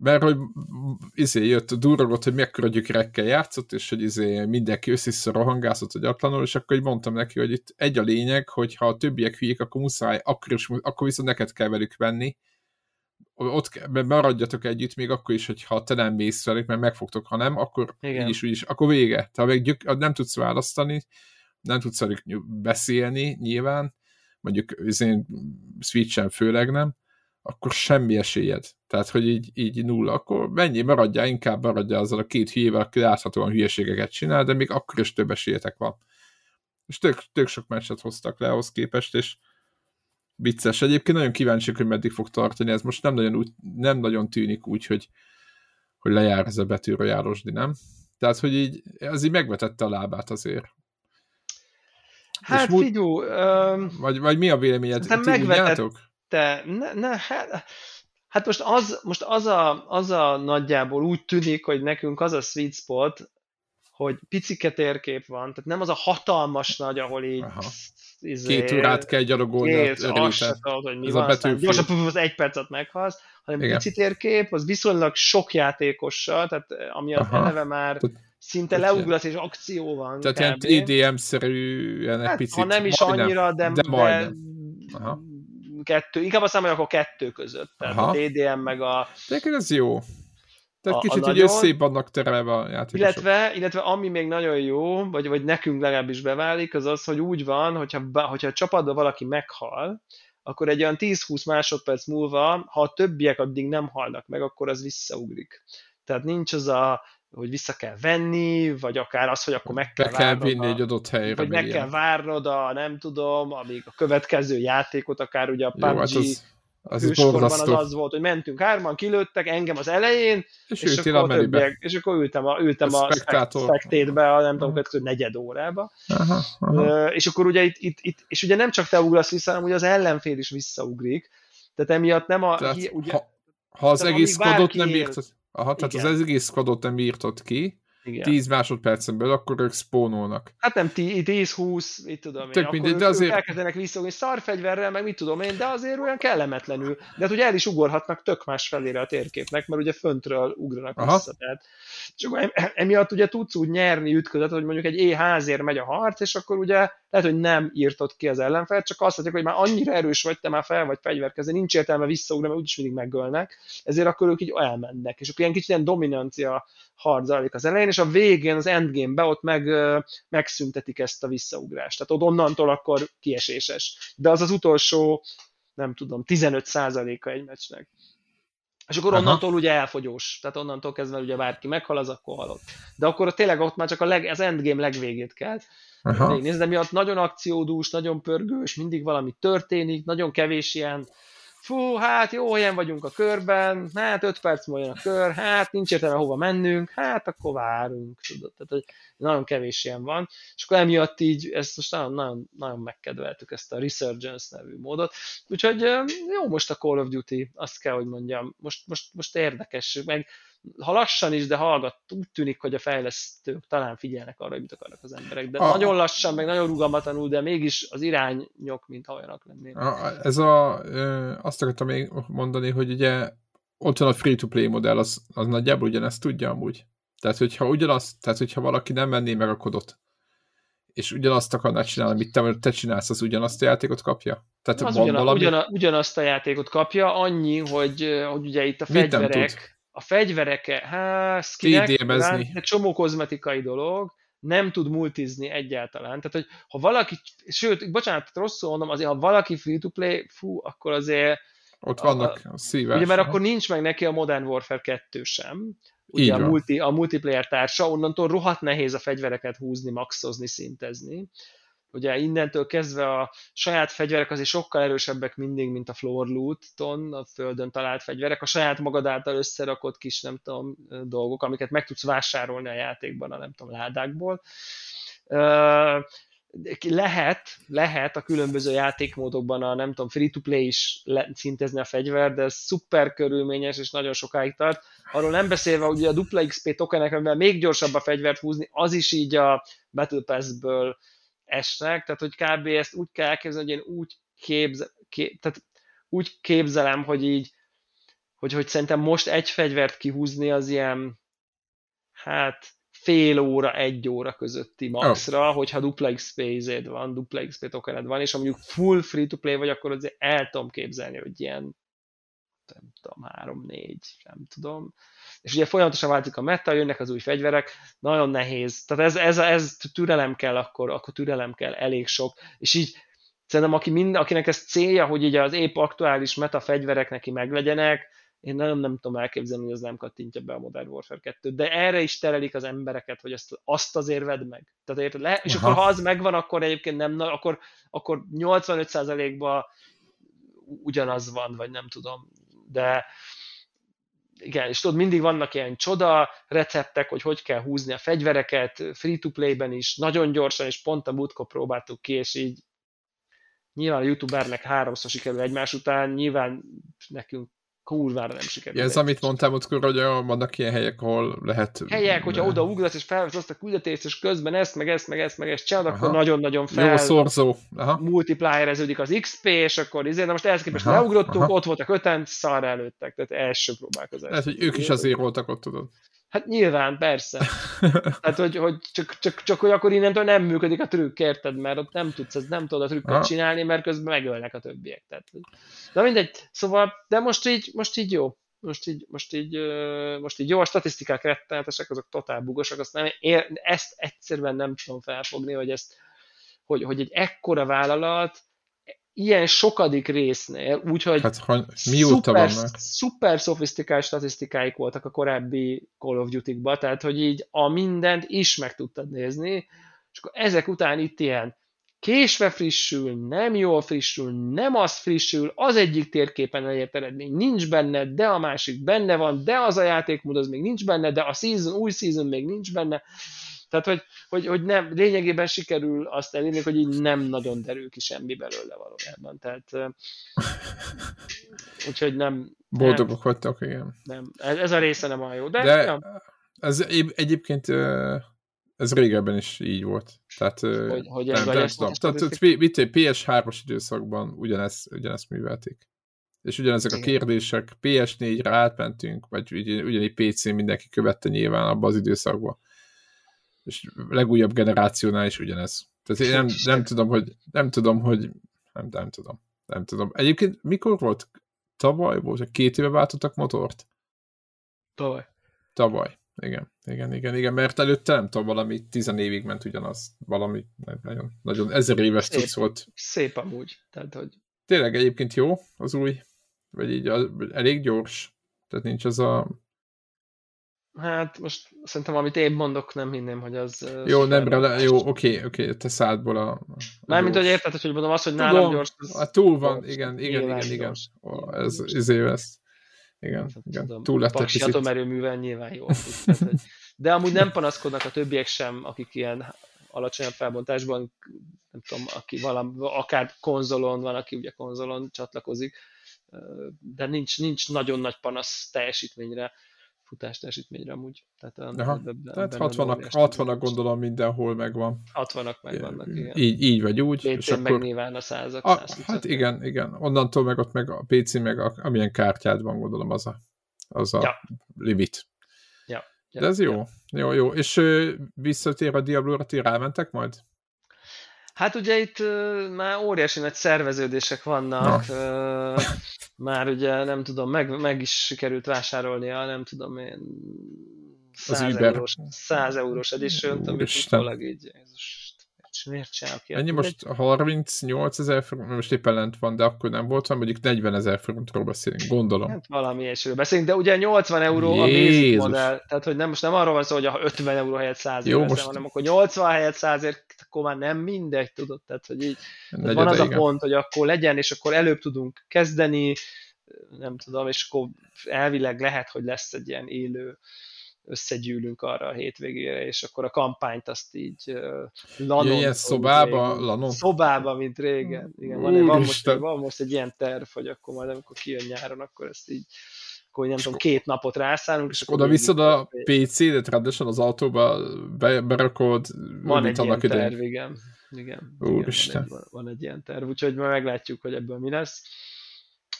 Mert hogy jött a durrogott, hogy mekkora gyökerekkel játszott, és hogy mindenki össze-vissza rohangászott, hogy atlanul, és akkor mondtam neki, hogy itt egy a lényeg, hogy ha a többiek hülyék, akkor muszáj, akkor viszont neked kell velük venni. Ott maradjatok együtt még akkor is, hogyha te nem mész velük, mert megfogtok, ha nem, akkor úgyis, akkor vége. Tehát meg nem tudsz választani, nem tudsz velük beszélni nyilván, mondjuk Switchen főleg nem, akkor semmi esélyed. Tehát, hogy így nulla, akkor maradjál azzal a két hülyével, aki láthatóan hülyeségeket csinál, de még akkor is több esélyetek van. És tök sok meccset hoztak le ahhoz képest, és vicces. Egyébként nagyon kíváncsiak, hogy meddig fog tartani. Ez most nem nagyon tűnik úgy, hogy lejár ez a betűrojárosdi, nem? Tehát, hogy így, ez így megvetette a lábát azért. Hát figyú... Vagy mi a véleményed? Ti megvetett... Hát most az a nagyjából úgy tűnik, hogy nekünk az a sweet spot, hogy picike térkép van, tehát nem az a hatalmas nagy, ahol így... Két órát kell gyalogolni. Gyorsan az egy percet meghalsz, hanem pici térkép, az viszonylag sok játékossal, tehát ami az eleve már szinte leuglasz, és akció van. Tehát kb. Ilyen EDM-szerűen egy picit. Ha nem is annyira, de majdnem. Kettő, inkább azt mondom, hogy akkor kettő között. Tehát a TDM meg a... Tehát ez jó. Tehát kicsit így összébb vannak terelve a játékosok. Illetve ami még nagyon jó, vagy nekünk legalábbis beválik, az az, hogy úgy van, hogyha a csapatban valaki meghal, akkor egy olyan 10-20 másodperc múlva, ha a többiek addig nem halnak meg, akkor az visszaugrik. Tehát nincs az a... hogy vissza kell venni, vagy akár az, hogy akkor meg kell várnod adott helyre, vagy meg kell várnod nem tudom, amíg a következő játékot, akár ugye a PUBG hőskorban az volt, hogy mentünk hárman, kilőttek, engem az elején, és akkor ültem a spectate-be, nem tudom, következő negyed órába. És akkor ugye itt, és ugye nem csak te ugrasz vissza, hanem ugye az ellenfél is visszaugrik. Tehát emiatt nem a... Tehát, ugye, ha az egész kodot nem érted... Aha, tehát igen. Az egész squadot nem írtad ki, igen. 10 másodpercen belül, akkor ők spónolnak. Hát nem 10-20, mit tudom én, mindegy, akkor azért... elkezdenek visszaugni szarfegyverrel, meg mit tudom én, de azért olyan kellemetlenül. De hát ugye el is ugorhatnak tök más felére a térképnek, mert ugye föntről ugranak vissza. Tehát. És akkor emiatt ugye tudsz úgy nyerni ütközetet, hogy mondjuk egy éházért megy a harc, és akkor ugye lehet, hogy nem írtod ki az ellenfelet, csak azt látják, hogy már annyira erős vagy, te már fel vagy fegyverkezni, nincs értelme visszaugrani, mert úgyis mindig megölnek, ezért akkor ők így elmennek. És akkor ilyen kicsit ilyen dominancia harc zajlik az elején, és a végén, az endgame-ben ott megszüntetik ezt a visszaugrást. Tehát ott onnantól akkor kieséses. De az az utolsó, nem tudom, 15%-a egy meccsnek. És akkor onnantól ugye elfogyós. Tehát onnantól kezdve ugye bárki meghal, az akkor halott. De akkor tényleg ott már csak az endgame legvégét kell. Nézd, de miatt nagyon akciódús, nagyon pörgős, mindig valami történik, nagyon kevés ilyen, fú, hát jó, ilyen vagyunk a körben, hát 5 perc múlva jön a kör, hát nincs értelme hova mennünk, hát akkor várunk, tudod, tehát hogy nagyon kevés ilyen van, és akkor emiatt így, ezt most nagyon megkedveltük, ezt a Resurgence nevű módot, úgyhogy jó most a Call of Duty, azt kell, hogy mondjam, most érdekes, meg ha lassan is, de hallgat, úgy tűnik, hogy a fejlesztők talán figyelnek arra, hogy mit akarnak az emberek, de nagyon lassan, meg nagyon rugalmatlanul, de mégis az irányok, mint ha olyanok lennének. Azt akartam még mondani, hogy ugye ott van a free-to-play modell, az nagyjából ugyanezt tudja amúgy. Tehát, hogyha valaki nem venné meg a kodot, és ugyanazt akarná csinálni, amit te csinálsz, az ugyanazt a játékot kapja? Tehát ugyanazt a játékot kapja, annyi, hogy ugye itt a fegyverek... A fegyverek, skinek, de csomó kozmetikai dolog, nem tud multizni egyáltalán. Tehát, hogy ha valaki, sőt, bocsánat, rosszul mondom, azért, ha valaki free-to-play, akkor azért... Ott vannak szívás. Ugye, mert akkor nincs meg neki a Modern Warfare 2 sem. Ugye a multiplayer társa, onnantól rohadt nehéz a fegyvereket húzni, maxozni, szintezni. Ugye innentől kezdve a saját fegyverek azért sokkal erősebbek mindig, mint a floor loot-on, a földön talált fegyverek, a saját magad által összerakott kis, nem tudom, dolgok, amiket meg tudsz vásárolni a játékban, a nem tudom, ládákból. Lehet a különböző játékmódokban a, nem tudom, free-to-play is szintezni a fegyver, de ez szuper körülményes, és nagyon sokáig tart. Arról nem beszélve, hogy a dupla XP tokenek, amivel még gyorsabb a fegyvert húzni, az is így a Battle Pass-ből esnek, tehát hogy kb. Ezt úgy kell elképzelni, hogy én úgy képzelem, hogy így hogy szerintem most egy fegyvert kihúzni az ilyen, hát fél óra, egy óra közötti maxra, hogyha dupla XP-zed van, dupla XP tokened van, és ha mondjuk full free-to-play vagy, akkor azért el tudom képzelni, hogy ilyen nem tudom, 3-4, nem tudom. És ugye folyamatosan változik a meta, jönnek az új fegyverek, nagyon nehéz. Tehát ez türelem kell akkor türelem kell, elég sok. És így szerintem akinek ez célja, hogy így az épp aktuális meta fegyverek neki meglegyenek, én nagyon nem tudom elképzelni, hogy az nem kattintja be a Modern Warfare 2-t, de erre is terelik az embereket, hogy azt azért vedd meg. Tehát érted? És akkor ha az megvan, akkor egyébként nem, akkor 85%-ban ugyanaz van, vagy nem tudom. De igen, és tudod, mindig vannak ilyen csoda receptek, hogy kell húzni a fegyvereket, free-to-play-ben is, nagyon gyorsan, és pont a múltkor próbáltuk ki, és így nyilván a youtubernek háromszor sikerül egymás után, nyilván nekünk kurvára nem sikerül. Ja, ez amit mondtam múltkor, hogy vannak ilyen helyek, ahol lehet... Helyek, hogyha odaugrasz, és felvesz azt a küldetést, és közben ezt, meg ezt csinálod, akkor nagyon-nagyon fel... Jó szorzó. Multipliereződik az XP, és akkor izé, na most ehhez képest leugrottunk, ott voltak öten, szarra előttek, tehát első próbálkozás. Lehet, hogy ők is azért voltak ott, tudod. Hát nyilván, persze. Hát, hogy csak hogy akkor innentől nem működik a trükk, érted? Mert ott nem tudsz, nem tudod a trükköt csinálni, mert közben megölnek a többiek. Tehát. Na mindegy, szóval, de most így jó. Most így jó, a statisztikák rettenetesek, azok totál bugosak, ezt egyszerűen nem tudom felfogni, hogy hogy egy ekkora vállalat, ilyen sokadik résznél, úgyhogy szuper szofisztikált statisztikáik voltak a korábbi Call of Duty-kban, tehát hogy így a mindent is meg tudtad nézni, és akkor ezek után itt ilyen késve frissül, nem jól frissül, nem az frissül, az egyik térképen elért eredmény nincs benne, de a másik benne van, de az a játékmód az még nincs benne, de a új season még nincs benne. Tehát, hogy nem, lényegében sikerül azt elérni, hogy így nem nagyon derül ki semmi belőle valójában. Tehát, úgyhogy nem... Boldogok vagytok, igen. Nem, ez a része nem olyan jó, de nem. Ez egyébként ez régebben is így volt. Tehát, PS3-as időszakban ugyanezt művelték. És ugyanezek a kérdések, PS4-re átmentünk, vagy ugyanígy PC-n mindenki követte nyilván abban az időszakban. És legújabb generációnál is ugyanez. Tehát én nem tudom. Egyébként mikor volt? Tavaly volt, hogy 2 éve váltottak motort? Tavaly. Igen, mert előtte nem tudom, valami 10 évig ment ugyanaz. Valami nagyon 1000 éves tudsz volt. Szép amúgy. Tehát, hogy... Tényleg egyébként jó az új, vagy így elég gyors. Tehát nincs az a... Hát most szerintem, amit én mondok, nem hinném, hogy az... Jó, nem, oké, te szádból a... Mármint, hogy érted, hogy mondom azt, hogy nálam gyors... Túl van, igen. Ez. Túl lett egy picit. Atomerőművel nyilván jó. De amúgy nem panaszkodnak a többiek sem, akik ilyen alacsonyabb felbontásban, nem tudom, aki akár konzolon van, aki ugye konzolon csatlakozik, de nincs nagyon nagy panasz teljesítményre. Futásteljesítményre amúgy. Tehát 60-ak gondolom mindenhol megvan. 60-ak megvannak, igen. Így vagy úgy. Léptén meg nyilván a 100-ak. Hát igen. Onnantól meg ott meg a PC, meg amilyen kártyád van, gondolom az a limit. Ja. De ez jó. Ja. Jó. És visszatér a Diablo-ra, ti rámentek majd? Hát ugye itt már óriási nagy szerveződések vannak. Már ugye nem tudom, meg is sikerült vásárolnia, nem tudom én 100 eurós edition-t, amit utólag így miért csinál ki? Ennyi most 38 000 forint, most éppen lent van, de akkor nem volt, hanem mondjuk 40 000 forintról beszélünk, gondolom. Hát valami ilyesről beszélünk, de ugye 80 euró a basic modell, tehát hogy most nem arról van szó, hogy a 50 euró helyett 100 euró, hanem akkor 80 helyett 100 ért, akkor már nem mindegy, tudod, tehát hogy így tehát van az a pont, hogy akkor legyen, és akkor előbb tudunk kezdeni, nem tudom, és akkor elvileg lehet, hogy lesz egy ilyen élő összegyűlünk arra a hétvégére, és akkor a kampányt azt így lanon. Ilyen szobába, mint régen. Igen, van most egy ilyen terv, hogy akkor majd amikor kijön nyáron, akkor ezt így, akkor nem tudom, 2 napot rászállunk. És oda viszod a PC-t rendesen az autóba, berakod. Van egy ilyen terv, igen. Úristen. Van egy ilyen terv, úgyhogy majd meglátjuk, hogy ebből mi lesz.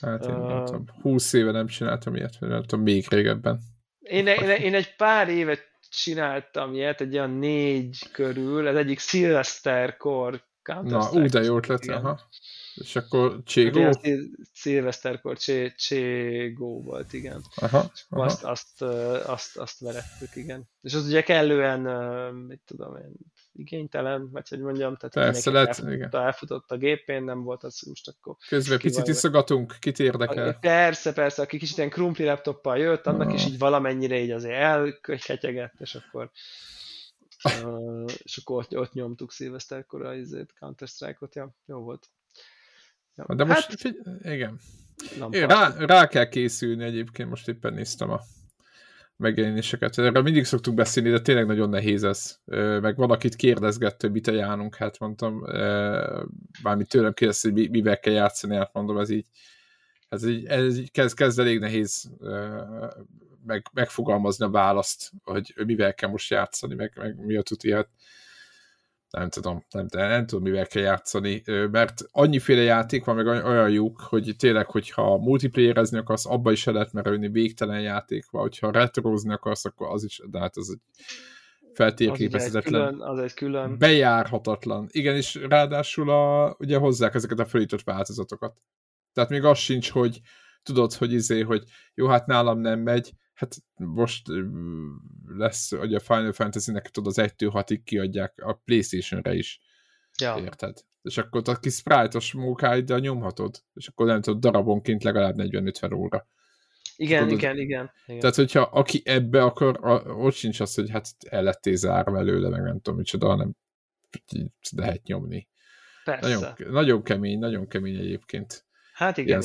Hát én nem tudom, 20 éve nem csináltam ilyet, vagy nem tudom, még régebben. Én egy pár évet csináltam ilyet, egy olyan 4 körül, az egyik szilveszterkor Counter-Strike. Na, de jó ötlet, aha. És akkor Cségó? Szilveszterkor Cségó volt, igen. Aha, aha. Azt verettük, igen. És az ugye kellően, mit tudom én, igénytelen, vagy hogy mondjam, tehát elfutott a gépén, nem volt az, hogy most akkor... Közben picit iszogatunk, kit érdekel. Persze, persze, aki kicsit ilyen krumpli laptoppal jött, annak is így valamennyire így azért elkötyegett, és akkor ott nyomtuk szilveszterkor a Counter-Strike-ot, ja, jó volt. Ja, de most, igen. Rá kell készülni egyébként, most éppen néztem a megjelenéseket. Erről mindig szoktuk beszélni, de tényleg nagyon nehéz ez. Meg van, akit kérdezgett, hogy mit ajánlunk, hát mondtam, bármi tőlem kérdezte, hogy mivel kell játszani, hát mondom, ez így kezd elég nehéz megfogalmazni a választ, hogy mivel kell most játszani, meg mi a tuti, hát nem tudom, mivel kell játszani, mert annyiféle játék van, meg olyan jók, hogy tényleg, hogyha multiplayerezni akarsz, abba is el lehet merülni, végtelen játék van, hogyha retrozni akarsz, akkor az is, de hát ez egy feltérképezhetetlen, az egy külön. Bejárhatatlan. Igen, és ráadásul ugye hozzák ezeket a felított változatokat. Tehát még az sincs, hogy tudod, hogy hogy jó, hát nálam nem megy, hát most lesz, hogy a Final Fantasy-nek tudod, az 1-6-ig kiadják a PlayStation-re is. Ja. Érted? És akkor a kis sprite-os munkáiddal nyomhatod, és akkor nem tudod, darabonként legalább 40-50 óra. Igen. Tehát, hogyha aki ebbe, akkor ott sincs az, hogy hát el lettél zárva előle, meg nem tudom micsoda, hanem lehet nyomni. Persze. Nagyon kemény egyébként. Hát igen.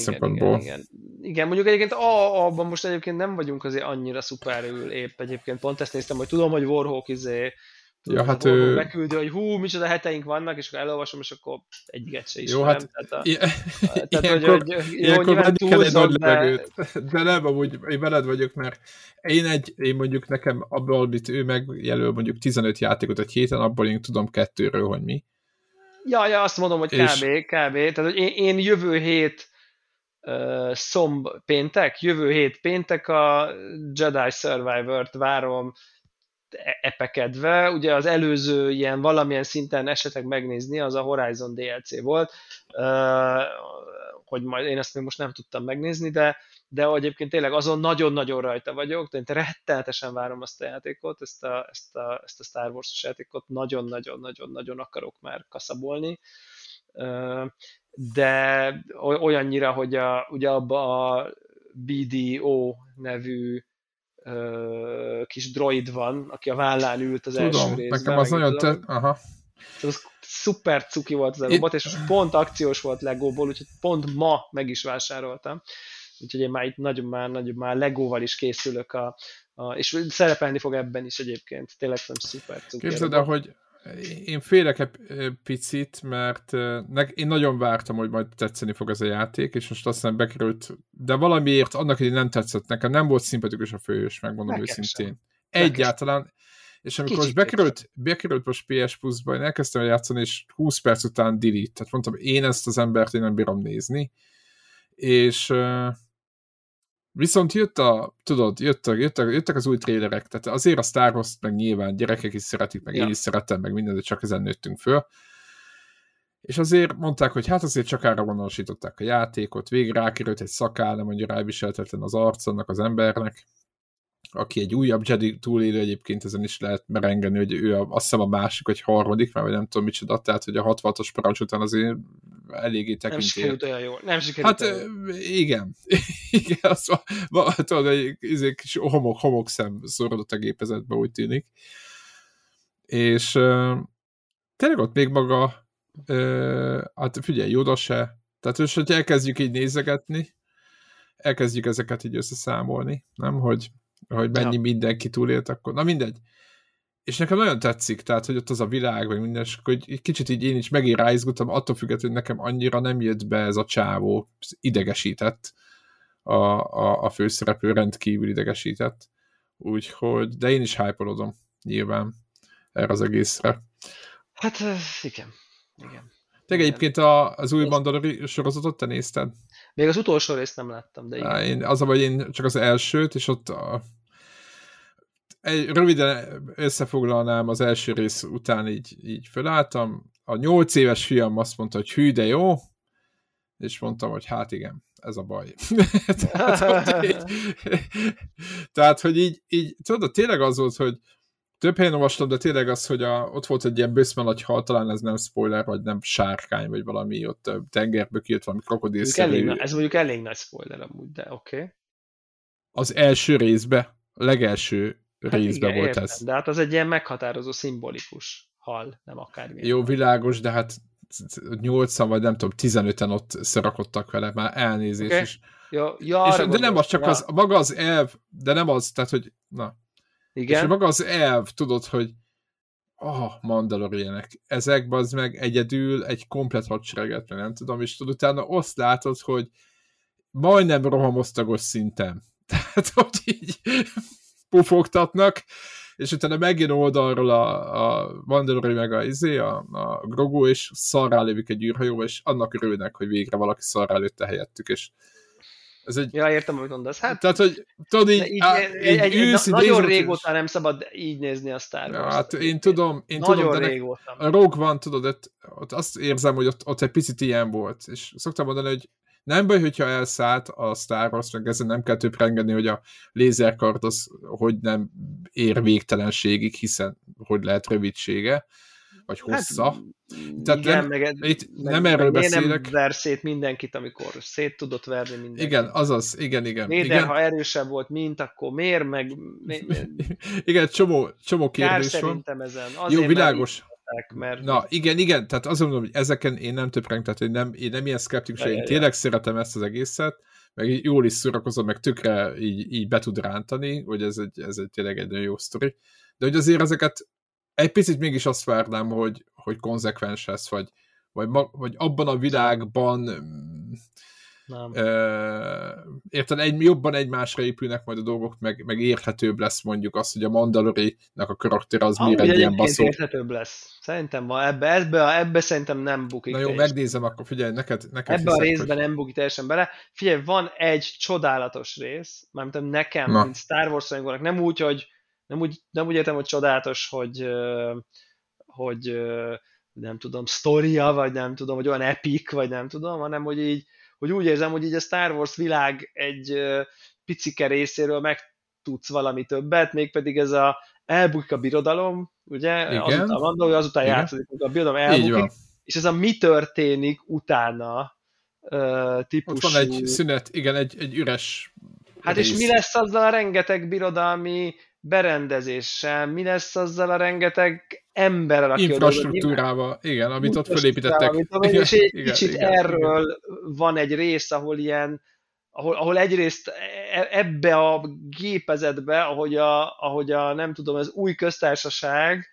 Igen, mondjuk egyébként abban most egyébként nem vagyunk azért annyira szuperül épp egyébként. Pont ezt néztem, hogy tudom, hogy Warhawk beküldi, hogy hú, micsoda heteink vannak, és akkor elolvasom, és akkor egyiket se ismerem. Jó, ilyenkor mondjuk kell egy nagy levegőt. De nem, amúgy én veled vagyok, mert én mondjuk nekem abból, amit ő megjelöl mondjuk 15 játékot egy héten, abból én tudom 2-ről, hogy mi. Ja, azt mondom, hogy kb. Tehát, hogy én jövő hét péntek a Jedi Survivor-t várom epekedve. Ugye az előző ilyen valamilyen szinten esetleg megnézni, az a Horizon DLC volt, hogy majd én ezt még most nem tudtam megnézni, de egyébként tényleg azon nagyon-nagyon rajta vagyok, tehát rettenetesen várom azt a játékot, ezt a Star Wars-os játékot nagyon-nagyon-nagyon-nagyon akarok már kaszabolni, de olyannyira, hogy ugye abba a BDO nevű kis droid van, aki a vállán ült az első részben. Nekem az nagyon... Aha. Szuper cuki volt az a robot, és pont akciós volt Legóból, úgyhogy pont ma meg is vásároltam. Úgyhogy én már itt nagyon már Legóval is készülök, és szerepelni fog ebben is egyébként. Tényleg nem szuper cuki. Képzeld el, hogy én félek picit, mert én nagyon vártam, hogy majd tetszeni fog ez a játék, és most aztán bekerült, de valamiért annak, hogy nem tetszett nekem, nem volt szimpatikus a főhős, megmondom őszintén. Egyáltalán. És amikor most bekerült most PS Plus-ba, én elkezdtem játszani, és 20 perc után delete. Tehát mondtam, én ezt az embert én nem bírom nézni. És viszont jöttek az új trailerek, tehát azért a Star Wars-t meg nyilván gyerekek is szeretik, meg én is szeretem, meg mindent, csak ezen nőttünk föl. És azért mondták, hogy hát azért csak arra gondolsították a játékot, végre rákerült egy szakáll, nem mondja ráviseltetlen az arc annak az embernek, aki egy újabb Jedi túlélő, egyébként ezen is lehet merengeni, hogy ő azt hiszem a másik, vagy harmadik, mert nem tudom micsoda, tehát hogy a 66-os parancs után azért eléggé tekintélyek. Nem sikerült olyan jól. Igen, az van, egy kis homokszem szorodott a gépezetbe, úgy tűnik. És tényleg ott még maga, hát figyelj, Yoda se. Tehát most, hogy elkezdjük így nézegetni, elkezdjük ezeket így összeszámolni, nem, hogy mennyi mindenki túlélt, akkor na mindegy. És nekem nagyon tetszik, tehát, hogy ott az a világ, vagy minden, és akkor egy kicsit így én is megint ráizgultam, attól függetlenül, hogy nekem annyira nem jött be ez a csávó, idegesített, a főszereplő rendkívül idegesített. Úgyhogy, de én is hype-olodom, nyilván, erre az egészre. Hát, igen. Tényleg egyébként az új Mandalori sorozatot te nézted? Még az utolsó részt nem láttam, de igen. Én csak az elsőt, és ott röviden összefoglalnám, az első rész után így fölálltam. A 8 éves fiam azt mondta, hogy hű, de jó, és mondtam, hogy hát igen, ez a baj. Tehát, hogy így tudod, tényleg az volt, hogy több helyen olvastam, de tényleg az, hogy ott volt egy ilyen böszme nagy hal, talán ez nem spoiler, vagy nem sárkány, vagy valami ott tengerből kijött valami krokodilszerű. Ez mondjuk elég nagy spoiler amúgy, de oké. Az első részbe, a legelső részbe igen, volt ez. De hát az egy ilyen meghatározó, szimbolikus hal, nem akármi. Jó, világos, de hát 8-an, vagy nem tudom, 15-en ott szarakodtak vele, már elnézés is. De nem az, csak az, maga az elv, de nem az, tehát, hogy na. Igen. És maga az elv, tudod, hogy Mandalorianek, ezekben az meg egyedül egy komplet hadsereget, nem tudom, és tudod, utána azt látod, hogy majdnem rohamosztagos szinten. Tehát, hogy így pufogtatnak, és utána megjön oldalról a Mandalori meg a Grogu, és szarrá lövik egy űrhajóba, és annak örülnek, hogy végre valaki szarrá lőtte helyettük, és ez egy... Ja, értem, amit mondasz. Hát, tehát, hogy tudod, nagyon régóta nem szabad így nézni a Star Wars. Ja, hát én tudom, nagyon régóta. A Rogue One, tudod, ott azt érzem, hogy ott egy picit ilyen volt, és szoktam mondani, hogy nem baj, hogyha elszállt a Star Wars, meg ezen nem kell több rengedni, hogy a lézerkard az hogy nem ér végtelenségig, hiszen hogy lehet rövidsége, vagy hossza. Tehát igen, nem erről beszélek. Miért nem ver szét mindenkit, amikor szét tudod verni mindenkit? Igen, azaz, igen. Véder, ha erősebb volt, mint, akkor miért, meg... Igen, csomó kérdés van. Szerintem ezen. Azért jó, világos. Mert... Na, igen, tehát azt mondom, hogy ezeken én nem töpreng, tehát én nem ilyen szkeptikus, én tényleg szeretem ezt az egészet, meg jól is szórakozom, meg tökre így be tud rántani, hogy ez egy tényleg egy nagyon jó sztori. De hogy azért ezeket egy picit mégis azt várnám, hogy konzekvens lesz, vagy abban a világban érted, jobban egymásra épülnek majd a dolgok, meg érthetőbb lesz mondjuk az, hogy a Mandalorinak a karakter az mire egy ilyen baszó. Érthetőbb lesz. Szerintem van ebbe szerintem nem bukik. Na jó, megnézem, akkor figyelj, neked ebbe a részben nem bukik teljesen bele. Figyelj, van egy csodálatos rész, mármint nekem, mint Star Wars rajongónak, nem úgy értem, hogy csodálatos, hogy nem tudom, sztoria, vagy nem tudom, vagy olyan epik, vagy nem tudom, hanem hogy így, hogy úgy érzem, hogy így a Star Wars világ egy picike részéről megtudsz valami többet, mégpedig ez elbukik a birodalom, ugye? Azután játszik, hogy a birodalom elbukik, és ez a mi történik utána típusú... Ott van egy szünet, igen, egy üres rész. És mi lesz azzal a rengeteg birodalmi berendezéssel, mi lesz azzal a rengeteg emberrel, aki infrastruktúrával, igen, amit ott fölépítettek. És egy kicsit erről van egy rész, ahol ilyen, ahol egyrészt ebbe a gépezetbe, ahogy a nem tudom, az új köztársaság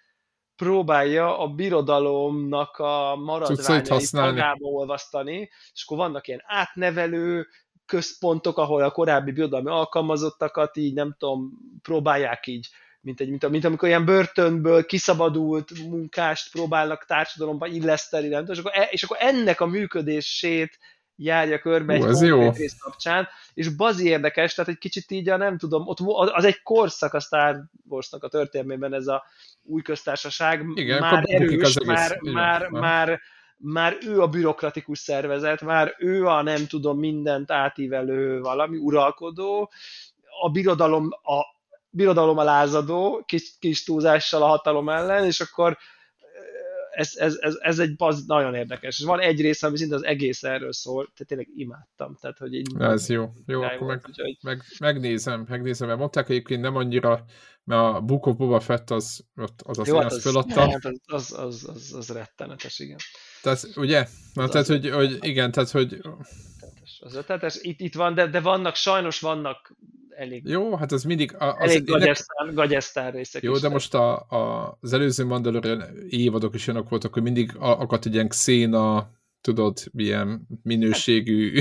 próbálja a birodalomnak a maradványait magába olvasztani, és akkor vannak ilyen átnevelő központok, ahol a korábbi birodalmi alkalmazottakat így, nem tudom, próbálják így, mint amikor ilyen börtönből kiszabadult munkást próbálnak társadalomban illeszteni, nem tudom, és akkor ennek a működését járja körbe egy konkrét rész kapcsán, és bazi érdekes, tehát egy kicsit így, nem tudom, ott az egy korszak a Star Warsnak a történelmében, ez a új köztársaság, igen, már erős, már ő a bürokratikus szervezet, már ő a nem tudom mindent átívelő valami uralkodó, a birodalom a lázadó, kis túlzással a hatalom ellen, és akkor ez egy nagyon érdekes. És van egy rész, ami szinte az egész erről szól, tehát tényleg imádtam. Tehát, hogy így ez jó, akkor megnézem, mert mondták egyébként nem annyira, mert a Book of Boba Fett az föladtam. Az rettenetes, igen. Tehát, ugye? Az rettenetes, itt van, de vannak, sajnos vannak elég. Jó, hát ez mindig... elég gagyesztár részek. Jó, de most az előző Mandalorian évadok is olyanok voltak, hogy mindig akadt egy ilyen széna, tudod, milyen minőségű...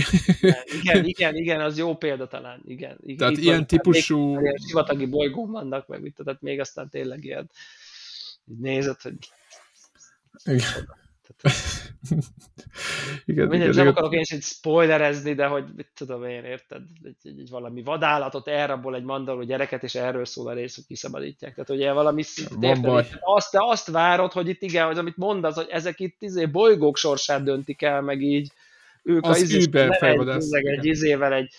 Igen, az jó példa talán, igen. Tehát ilyen típusú... Sivatagi bolygón vannak, meg mit, tehát még aztán tényleg ilyen nézed, hogy... Igen. Mindegy, nem akarok én is így spoilerezni, de hogy mit tudom én, érted, egy valami vadállatot elrabol egy mandaló gyereket, és erről szól a rész, hogy kiszabadítják. Tehát ugye valami érted, azt várod, hogy itt igen, hogy amit mondasz, hogy ezek itt izé bolygók sorsát döntik el, meg így ők az egy izével egy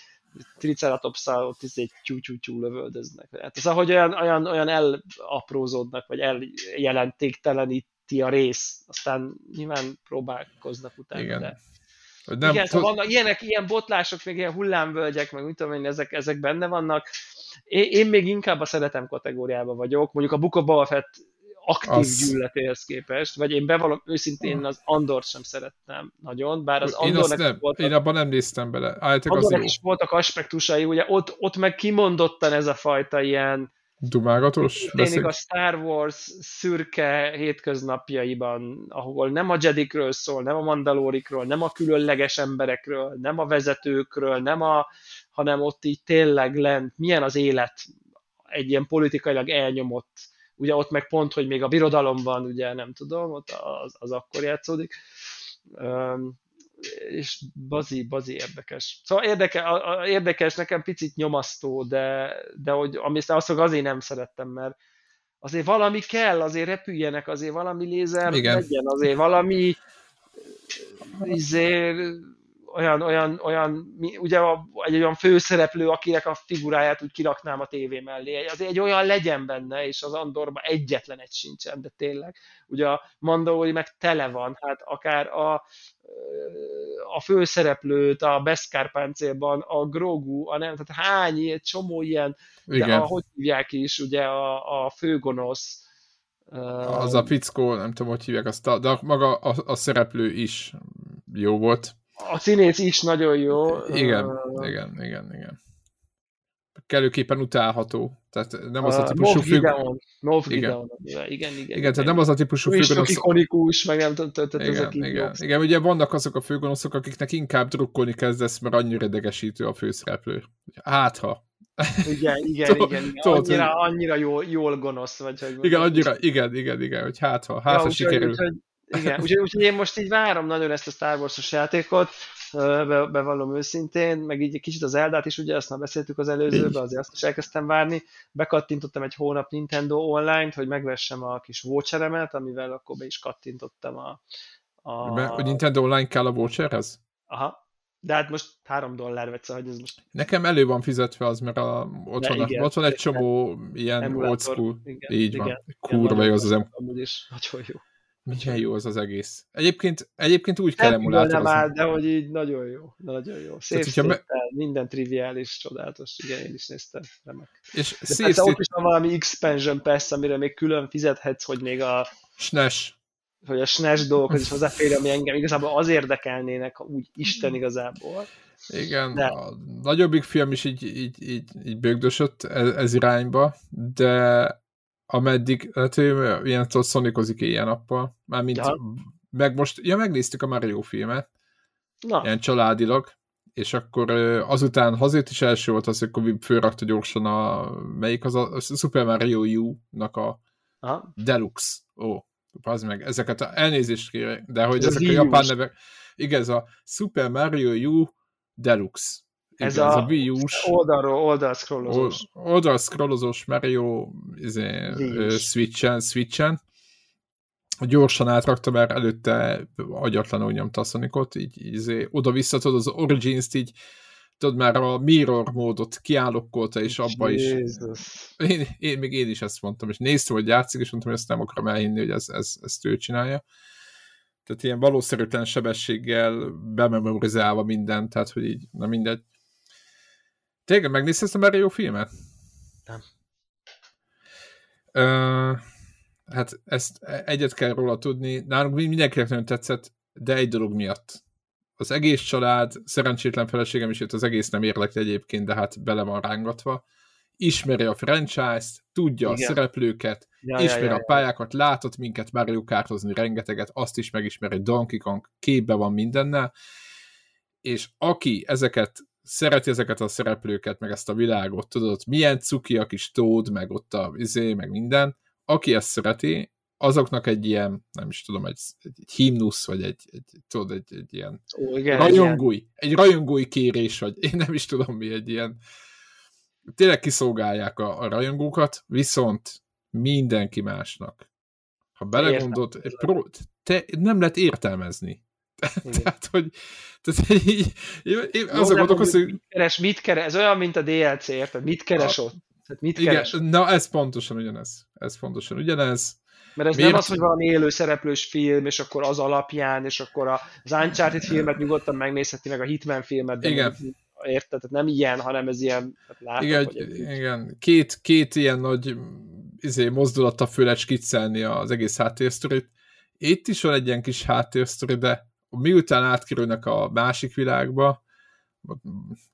triceratopszal ott izé tyú-tyú-tyú lövöldöznek. Hát az, ahogy olyan elaprózódnak, vagy eljelentéktelenít ti a rész, aztán nyilván próbálkoznak utána. Igen, de... nem, igen, szóval vannak ilyenek, ilyen botlások, még ilyen hullámvölgyek, meg mit tudom én, ezek benne vannak. Én még inkább a szeretem kategóriában vagyok, mondjuk a Book of Boba Fett aktív gyűlöletéhez képest, vagy én bevallom őszintén az Andort sem szerettem nagyon, bár az Andornak voltak... Én abban nem néztem bele. Andornak is voltak aspektusai, ugye ott meg kimondottan ez a fajta ilyen dumágatos. Tényleg a Star Wars szürke hétköznapjaiban, ahol nem a Jedikről szól, nem a Mandalorikról, nem a különleges emberekről, nem a vezetőkről, hanem ott így tényleg lent, milyen az élet egy ilyen politikailag elnyomott, ugye ott meg pont, hogy még a birodalom van, ugye nem tudom, ott az akkor játszódik. És bazi érdekes. Szóval érdekes, nekem picit nyomasztó, de hogy azt azért nem szerettem, mert azért valami kell, azért repüljenek, azért valami lézer legyen, azért valami azért olyan ugye egy olyan főszereplő, akinek a figuráját úgy kiraknám a tévé mellé. Azért egy olyan legyen benne, és az Andorban egyetlen egy sincsen, de tényleg. Ugye a Mandalori meg tele van, hát akár a főszereplőt a Beskar páncélban, a Grogu, a nem, tehát hány, egy csomó ilyen, igen. De ahogy hívják is, ugye a főgonosz, az a fickó, nem tudom, hogy hívják azt, de maga a szereplő is jó volt. A színész is nagyon jó. Igen. Kellőképpen utálható. Tehát nem az a típusú főgonosz. Igen, tehát nem az a típusú főgonosz. Ő is ikonikus, meg nem tudom, tehát ezek így. Igen, ugye vannak azok a főgonoszok, akiknek inkább drukkolni kezdesz, mert annyira idegesítő a főszereplő. Hátha. Igen. Annyira jól gonosz vagy. Igen, annyira, igen, hogy hátha sikerül. Igen, úgyhogy én most így várom nagyon ezt a Star Wars-os játékot, bevallom őszintén, meg így egy kicsit az Zeldát is, ugye azt már beszéltük az előzőben, azért azt is elkezdtem várni, bekattintottam egy hónap Nintendo online-t, hogy megvessem a kis voucheremet, amivel akkor be is kattintottam a Nintendo online kell a voucherhez? Aha. De hát most $3 vetsz, hogy ez most... Nekem elő van fizetve az, mert ott van egy csomó ilyen old school. Így van. Kurva jó az nagyon jó. Milyen jó az egész. Egyébként úgy kell emulátozni. Nem áll, de hogy így nagyon jó. Nagyon jó. Szép, minden triviális, csodálatos. Igen, én is néztem. Remek. És de persze ott is van valami expansion pass, amire még külön fizethetsz, hogy még a SNES. Hogy a SNES dolgokhoz is hozzáfér, ami engem igazából az érdekelnének, úgy Isten igazából. Igen, de a nagyobbik film is így bögdösött ez irányba, de ameddig, hát ő ilyen szonikozik éjjel-nappal, mármint meg most, megnéztük a Mario filmet, ilyen családilag, és akkor azután hazért is első volt az, hogy fölrakta gyorsan a Super Mario U-nak a Deluxe. Pazd meg, ezeket elnézést kérek, de hogy ez ezek a japán nevek, igen, ez a Super Mario U Deluxe. Igen, ez a Wii U-s, oldalszkrollozós Mario Switchen. Gyorsan átrakta, mert előtte agyatlanul nyomta a Sonicot, így oda-vissza, tudod, az Origins-t így, tudod, már a mirror módot kiállokkolta, és abba is. Én is ezt mondtam, és néztem, hogy játszik, és mondtam, hogy ezt nem akarom elhinni, hogy ezt ő csinálja. Tehát ilyen valószerűtlen sebességgel bememorizálva mindent, tehát hogy így, na mindegy. Tényleg, megnézted már jó filmet? Nem. Hát ezt egyet kell róla tudni, nálunk mindenkinek nagyon tetszett, de egy dolog miatt. Az egész család, szerencsétlen feleségem is, az egész nem érlekli egyébként, de hát bele van rángatva. Ismeri a franchise-t, tudja a szereplőket, ismeri a pályákat, látott minket Mario Kartozni rengeteget, azt is megismeri, Donkey Kong, képbe van mindennel, és aki ezeket szereti, ezeket a szereplőket, meg ezt a világot, tudod, milyen cuki a kis Toad, meg ott meg minden, aki ezt szereti, azoknak egy ilyen, nem is tudom, egy himnusz, vagy egy ilyen rajongói kérés, vagy én nem is tudom mi, egy ilyen, tényleg kiszolgálják a rajongókat, viszont mindenki másnak. Ha belegondolt, nem lehet értelmezni. Tehát, hogy azon gondolkozom, hogy... Mit keres? Ez olyan, mint a DLC, érted? Mit keres ott? Tehát mit keres? Igen, na ez pontosan ugyanez. Mert ez nem az, hogy valami élő szereplős film, és akkor az alapján, és akkor az Uncharted filmet nyugodtan megnézheti, meg a Hitman filmet. Érted? Tehát nem ilyen, hanem ez ilyen... Igen, két ilyen nagy mozdulattal föl lehet skiccelni az egész háttérsztorit. Itt is van egy ilyen kis háttérsztori, de miután átkerülnek a másik világba,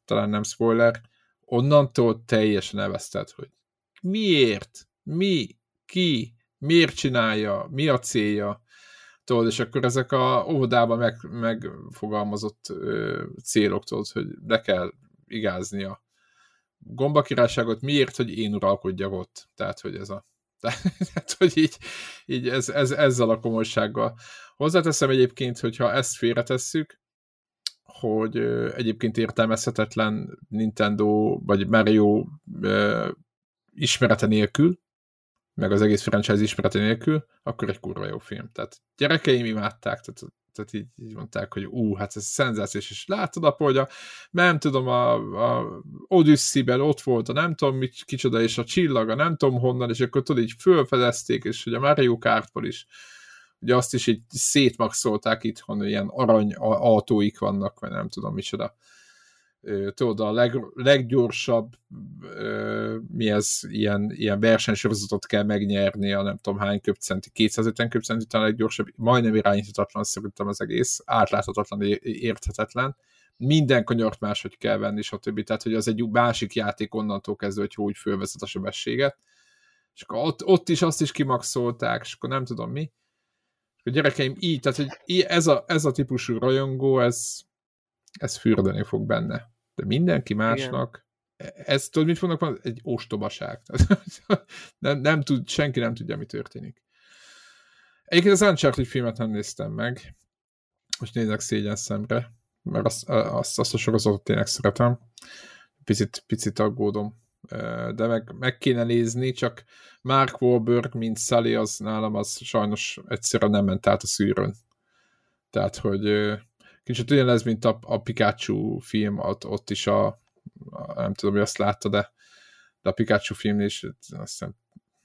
talán nem spoiler, onnantól teljesen elveszted, hogy miért, mi, ki, miért csinálja, mi a célja, tudod, és akkor ezek a óvodában megfogalmazott célok, tudod, hogy le kell igázni a gombakirályságot, miért, hogy én uralkodjak ott, tehát, hogy ez a tehát, hogy így ezzel a komolysággal. Hozzáteszem egyébként, hogyha ezt félretesszük, hogy egyébként értelmezhetetlen Nintendo vagy Mario ismerete nélkül, meg az egész franchise ismerete nélkül, akkor egy kurva jó film. Tehát gyerekeim imádták, tehát így mondták, hogy hát ez szenzációs, és látod abból, hogy nem tudom, a Odyssey-ben ott volt a nem tudom kicsoda, és a csillaga nem tudom honnan, és akkor tudod, így fölfedezték, és hogy a Mario Kartból is, ugye azt is így szétmaxolták itthon, ilyen arany autóik vannak, vagy nem tudom micsoda. Tudod, a leggyorsabb ilyen versenysorozatot kell megnyerni, a nem tudom hány köbcenti, 250 köbcenti, a leggyorsabb, majdnem irányíthatatlan szerintem az egész, átláthatatlan, érthetetlen. Minden kanyart máshogy kell venni, és a többi, tehát hogy az egy másik játék onnantól kezdve, hogy úgy fölvezet a sebességet. És akkor ott is azt is kimaxolták, és akkor nem tudom mi. És a gyerekeim így, tehát hogy ez a típusú rajongó, ez fürdeni fog benne. De mindenki másnak, ez tudod, mit fognak mondani? Egy ostobaság. Senki nem tudja, mi történik. Egyébként az Uncharted filmet nem néztem meg. Most nézek szégyen szemre, mert azt a sorozatot tényleg szeretem. Picit aggódom. De meg kéne nézni, csak Mark Wahlberg, mint Sully, az nálam az sajnos egyszerűen nem ment át a szűrőn. Tehát, hogy kicsit ugyanez, mint a Pikachu film, ott is nem tudom, hogy azt látta, de a Pikachu film is, azt hiszem,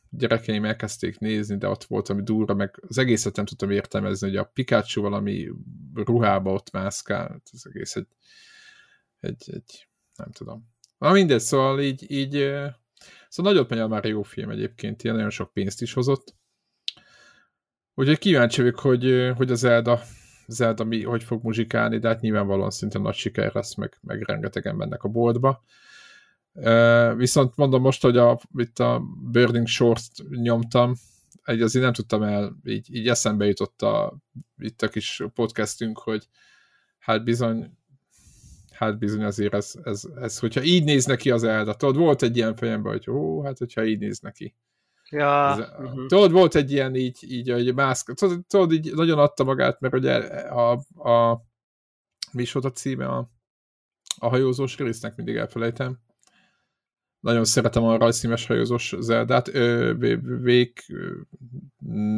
gyerekeim elkezdték nézni, de ott volt ami durva, meg az egészet nem tudtam értelmezni, hogy a Pikachu valami ruhába ott mászkál, az egész egy nem tudom. Na mindegy, szóval így szóval nagyot megy a Mario film egyébként, ilyen nagyon sok pénzt is hozott. Úgyhogy kíváncsi vagyok, hogy az Zelda hogy fog muzsikálni, de hát nyilvánvalóan szinte nagy siker lesz, meg rengetegen mennek a boltba. Viszont mondom most, hogy itt a Burning Shores-t nyomtam, azért nem tudtam így eszembe jutott itt a kis podcastünk, hogy hát bizony azért ez hogyha így néz neki az Zelda, tudod, volt egy ilyen fejemben, hogy hogyha így néz neki. Ja. Tudod, volt egy ilyen így mászka, tudod, így nagyon adta magát, mert ugye mi is volt a címe a hajózós résznek, mindig elfelejtem. Nagyon szeretem a rajszínes hajózós Zeldát.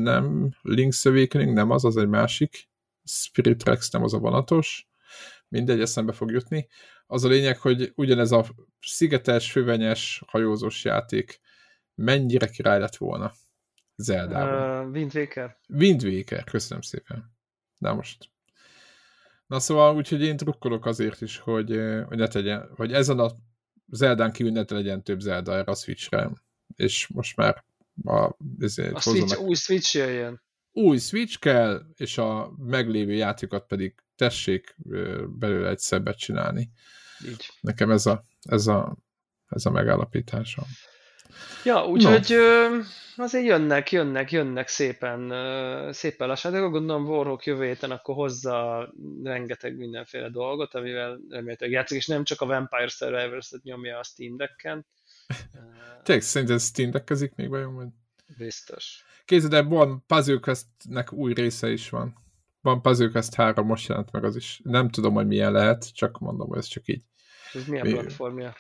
Nem, Link's Awakening, nem az egy másik. Spirit Rex, nem az a vonatos. Mindegy, eszembe fog jutni. Az a lényeg, hogy ugyanez a szigetes, fővenyes hajózós játék mennyire király lett volna Zeldában. Wind Waker. Wind Waker, köszönöm szépen. Na most. Na szóval, úgyhogy én drukkolok azért is, hogy ne tegyen, hogy ezen a Zeldán kívül ne legyen több Zelda erre a Switchre. És most már a Switch, új Switch jöjjön. Új Switch kell, és a meglévő játékokat pedig tessék belőle egy szebbet csinálni. Így. Nekem ez a megállapításom. Ja, úgyhogy azért jönnek szépen lassan, de gondolom Warhawk jövő héten akkor hozza rengeteg mindenféle dolgot, amivel remélhetőleg játszik, és nem csak a Vampire Survivors-et nyomja a Steam Decken. Tényleg szerinted Steam Deckezik még vajon? Biztos. Kézzel, de van Puzzle Quest-nek új része is van. Van Puzzle Quest 3, most jelent meg az is. Nem tudom, hogy milyen lehet, csak mondom, hogy ez csak így. Ez milyen platformja?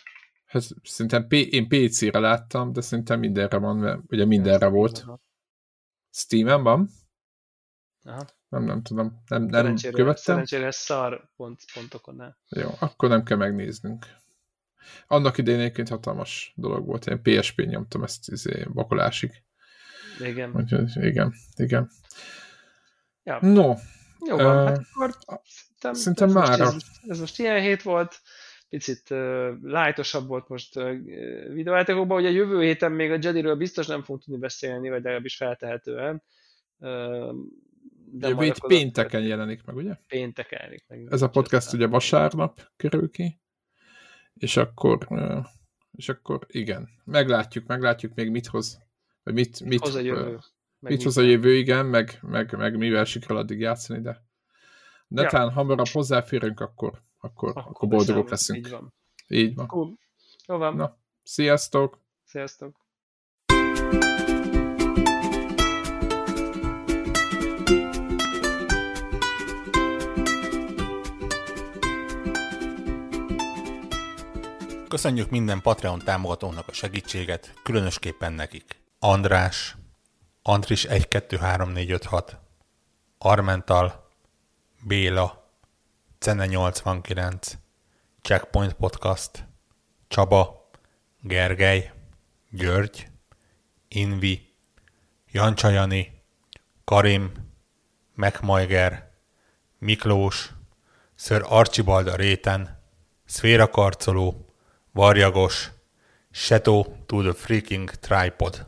Hát, szerintem én PC-re láttam, de szerintem mindenre van, mert ugye mindenre volt. Aha. Steam-en van? Aha. Nem tudom. Nem követtem. Szerencsére szar pontokon el. Jó, akkor nem kell megnéznünk. Annak idején egyébként hatalmas dolog volt. Én PSP-n nyomtam ezt bakolásig. Igen. Úgyhogy, igen. Ja. No. Jó van, hát akkor szerintem mára. Ez most ilyen hét volt. Picit lightosabb volt most videójátékokban. Ugye jövő héten még a Jediről biztos nem fogunk tudni beszélni, vagy legalábbis feltehetően. Jövő hét pénteken jelenik meg, ugye? Pénteken jelenik meg. Ez a podcast ugye vasárnap körül ki. És akkor igen. Meglátjuk még mit hoz. Vagy mit hoz a jövő. Mit hoz a jövő, igen, meg mivel sikerül addig játszani, de netán hamarabb hozzáférünk, akkor boldogok leszünk. Így van. Cool. Jó van. Na, sziasztok! Sziasztok! Köszönjük minden Patreon támogatónak a segítséget, különösképpen nekik. András, Andris 123456, Armental, Béla, Cene 89, Checkpoint Podcast, Csaba, Gergely, György, Invi, Jancsajani, Karim, Megmajger, Miklós, Sir Archibald a réten, Szférakarcoló, Varjagos, Seto to the freaking tripod.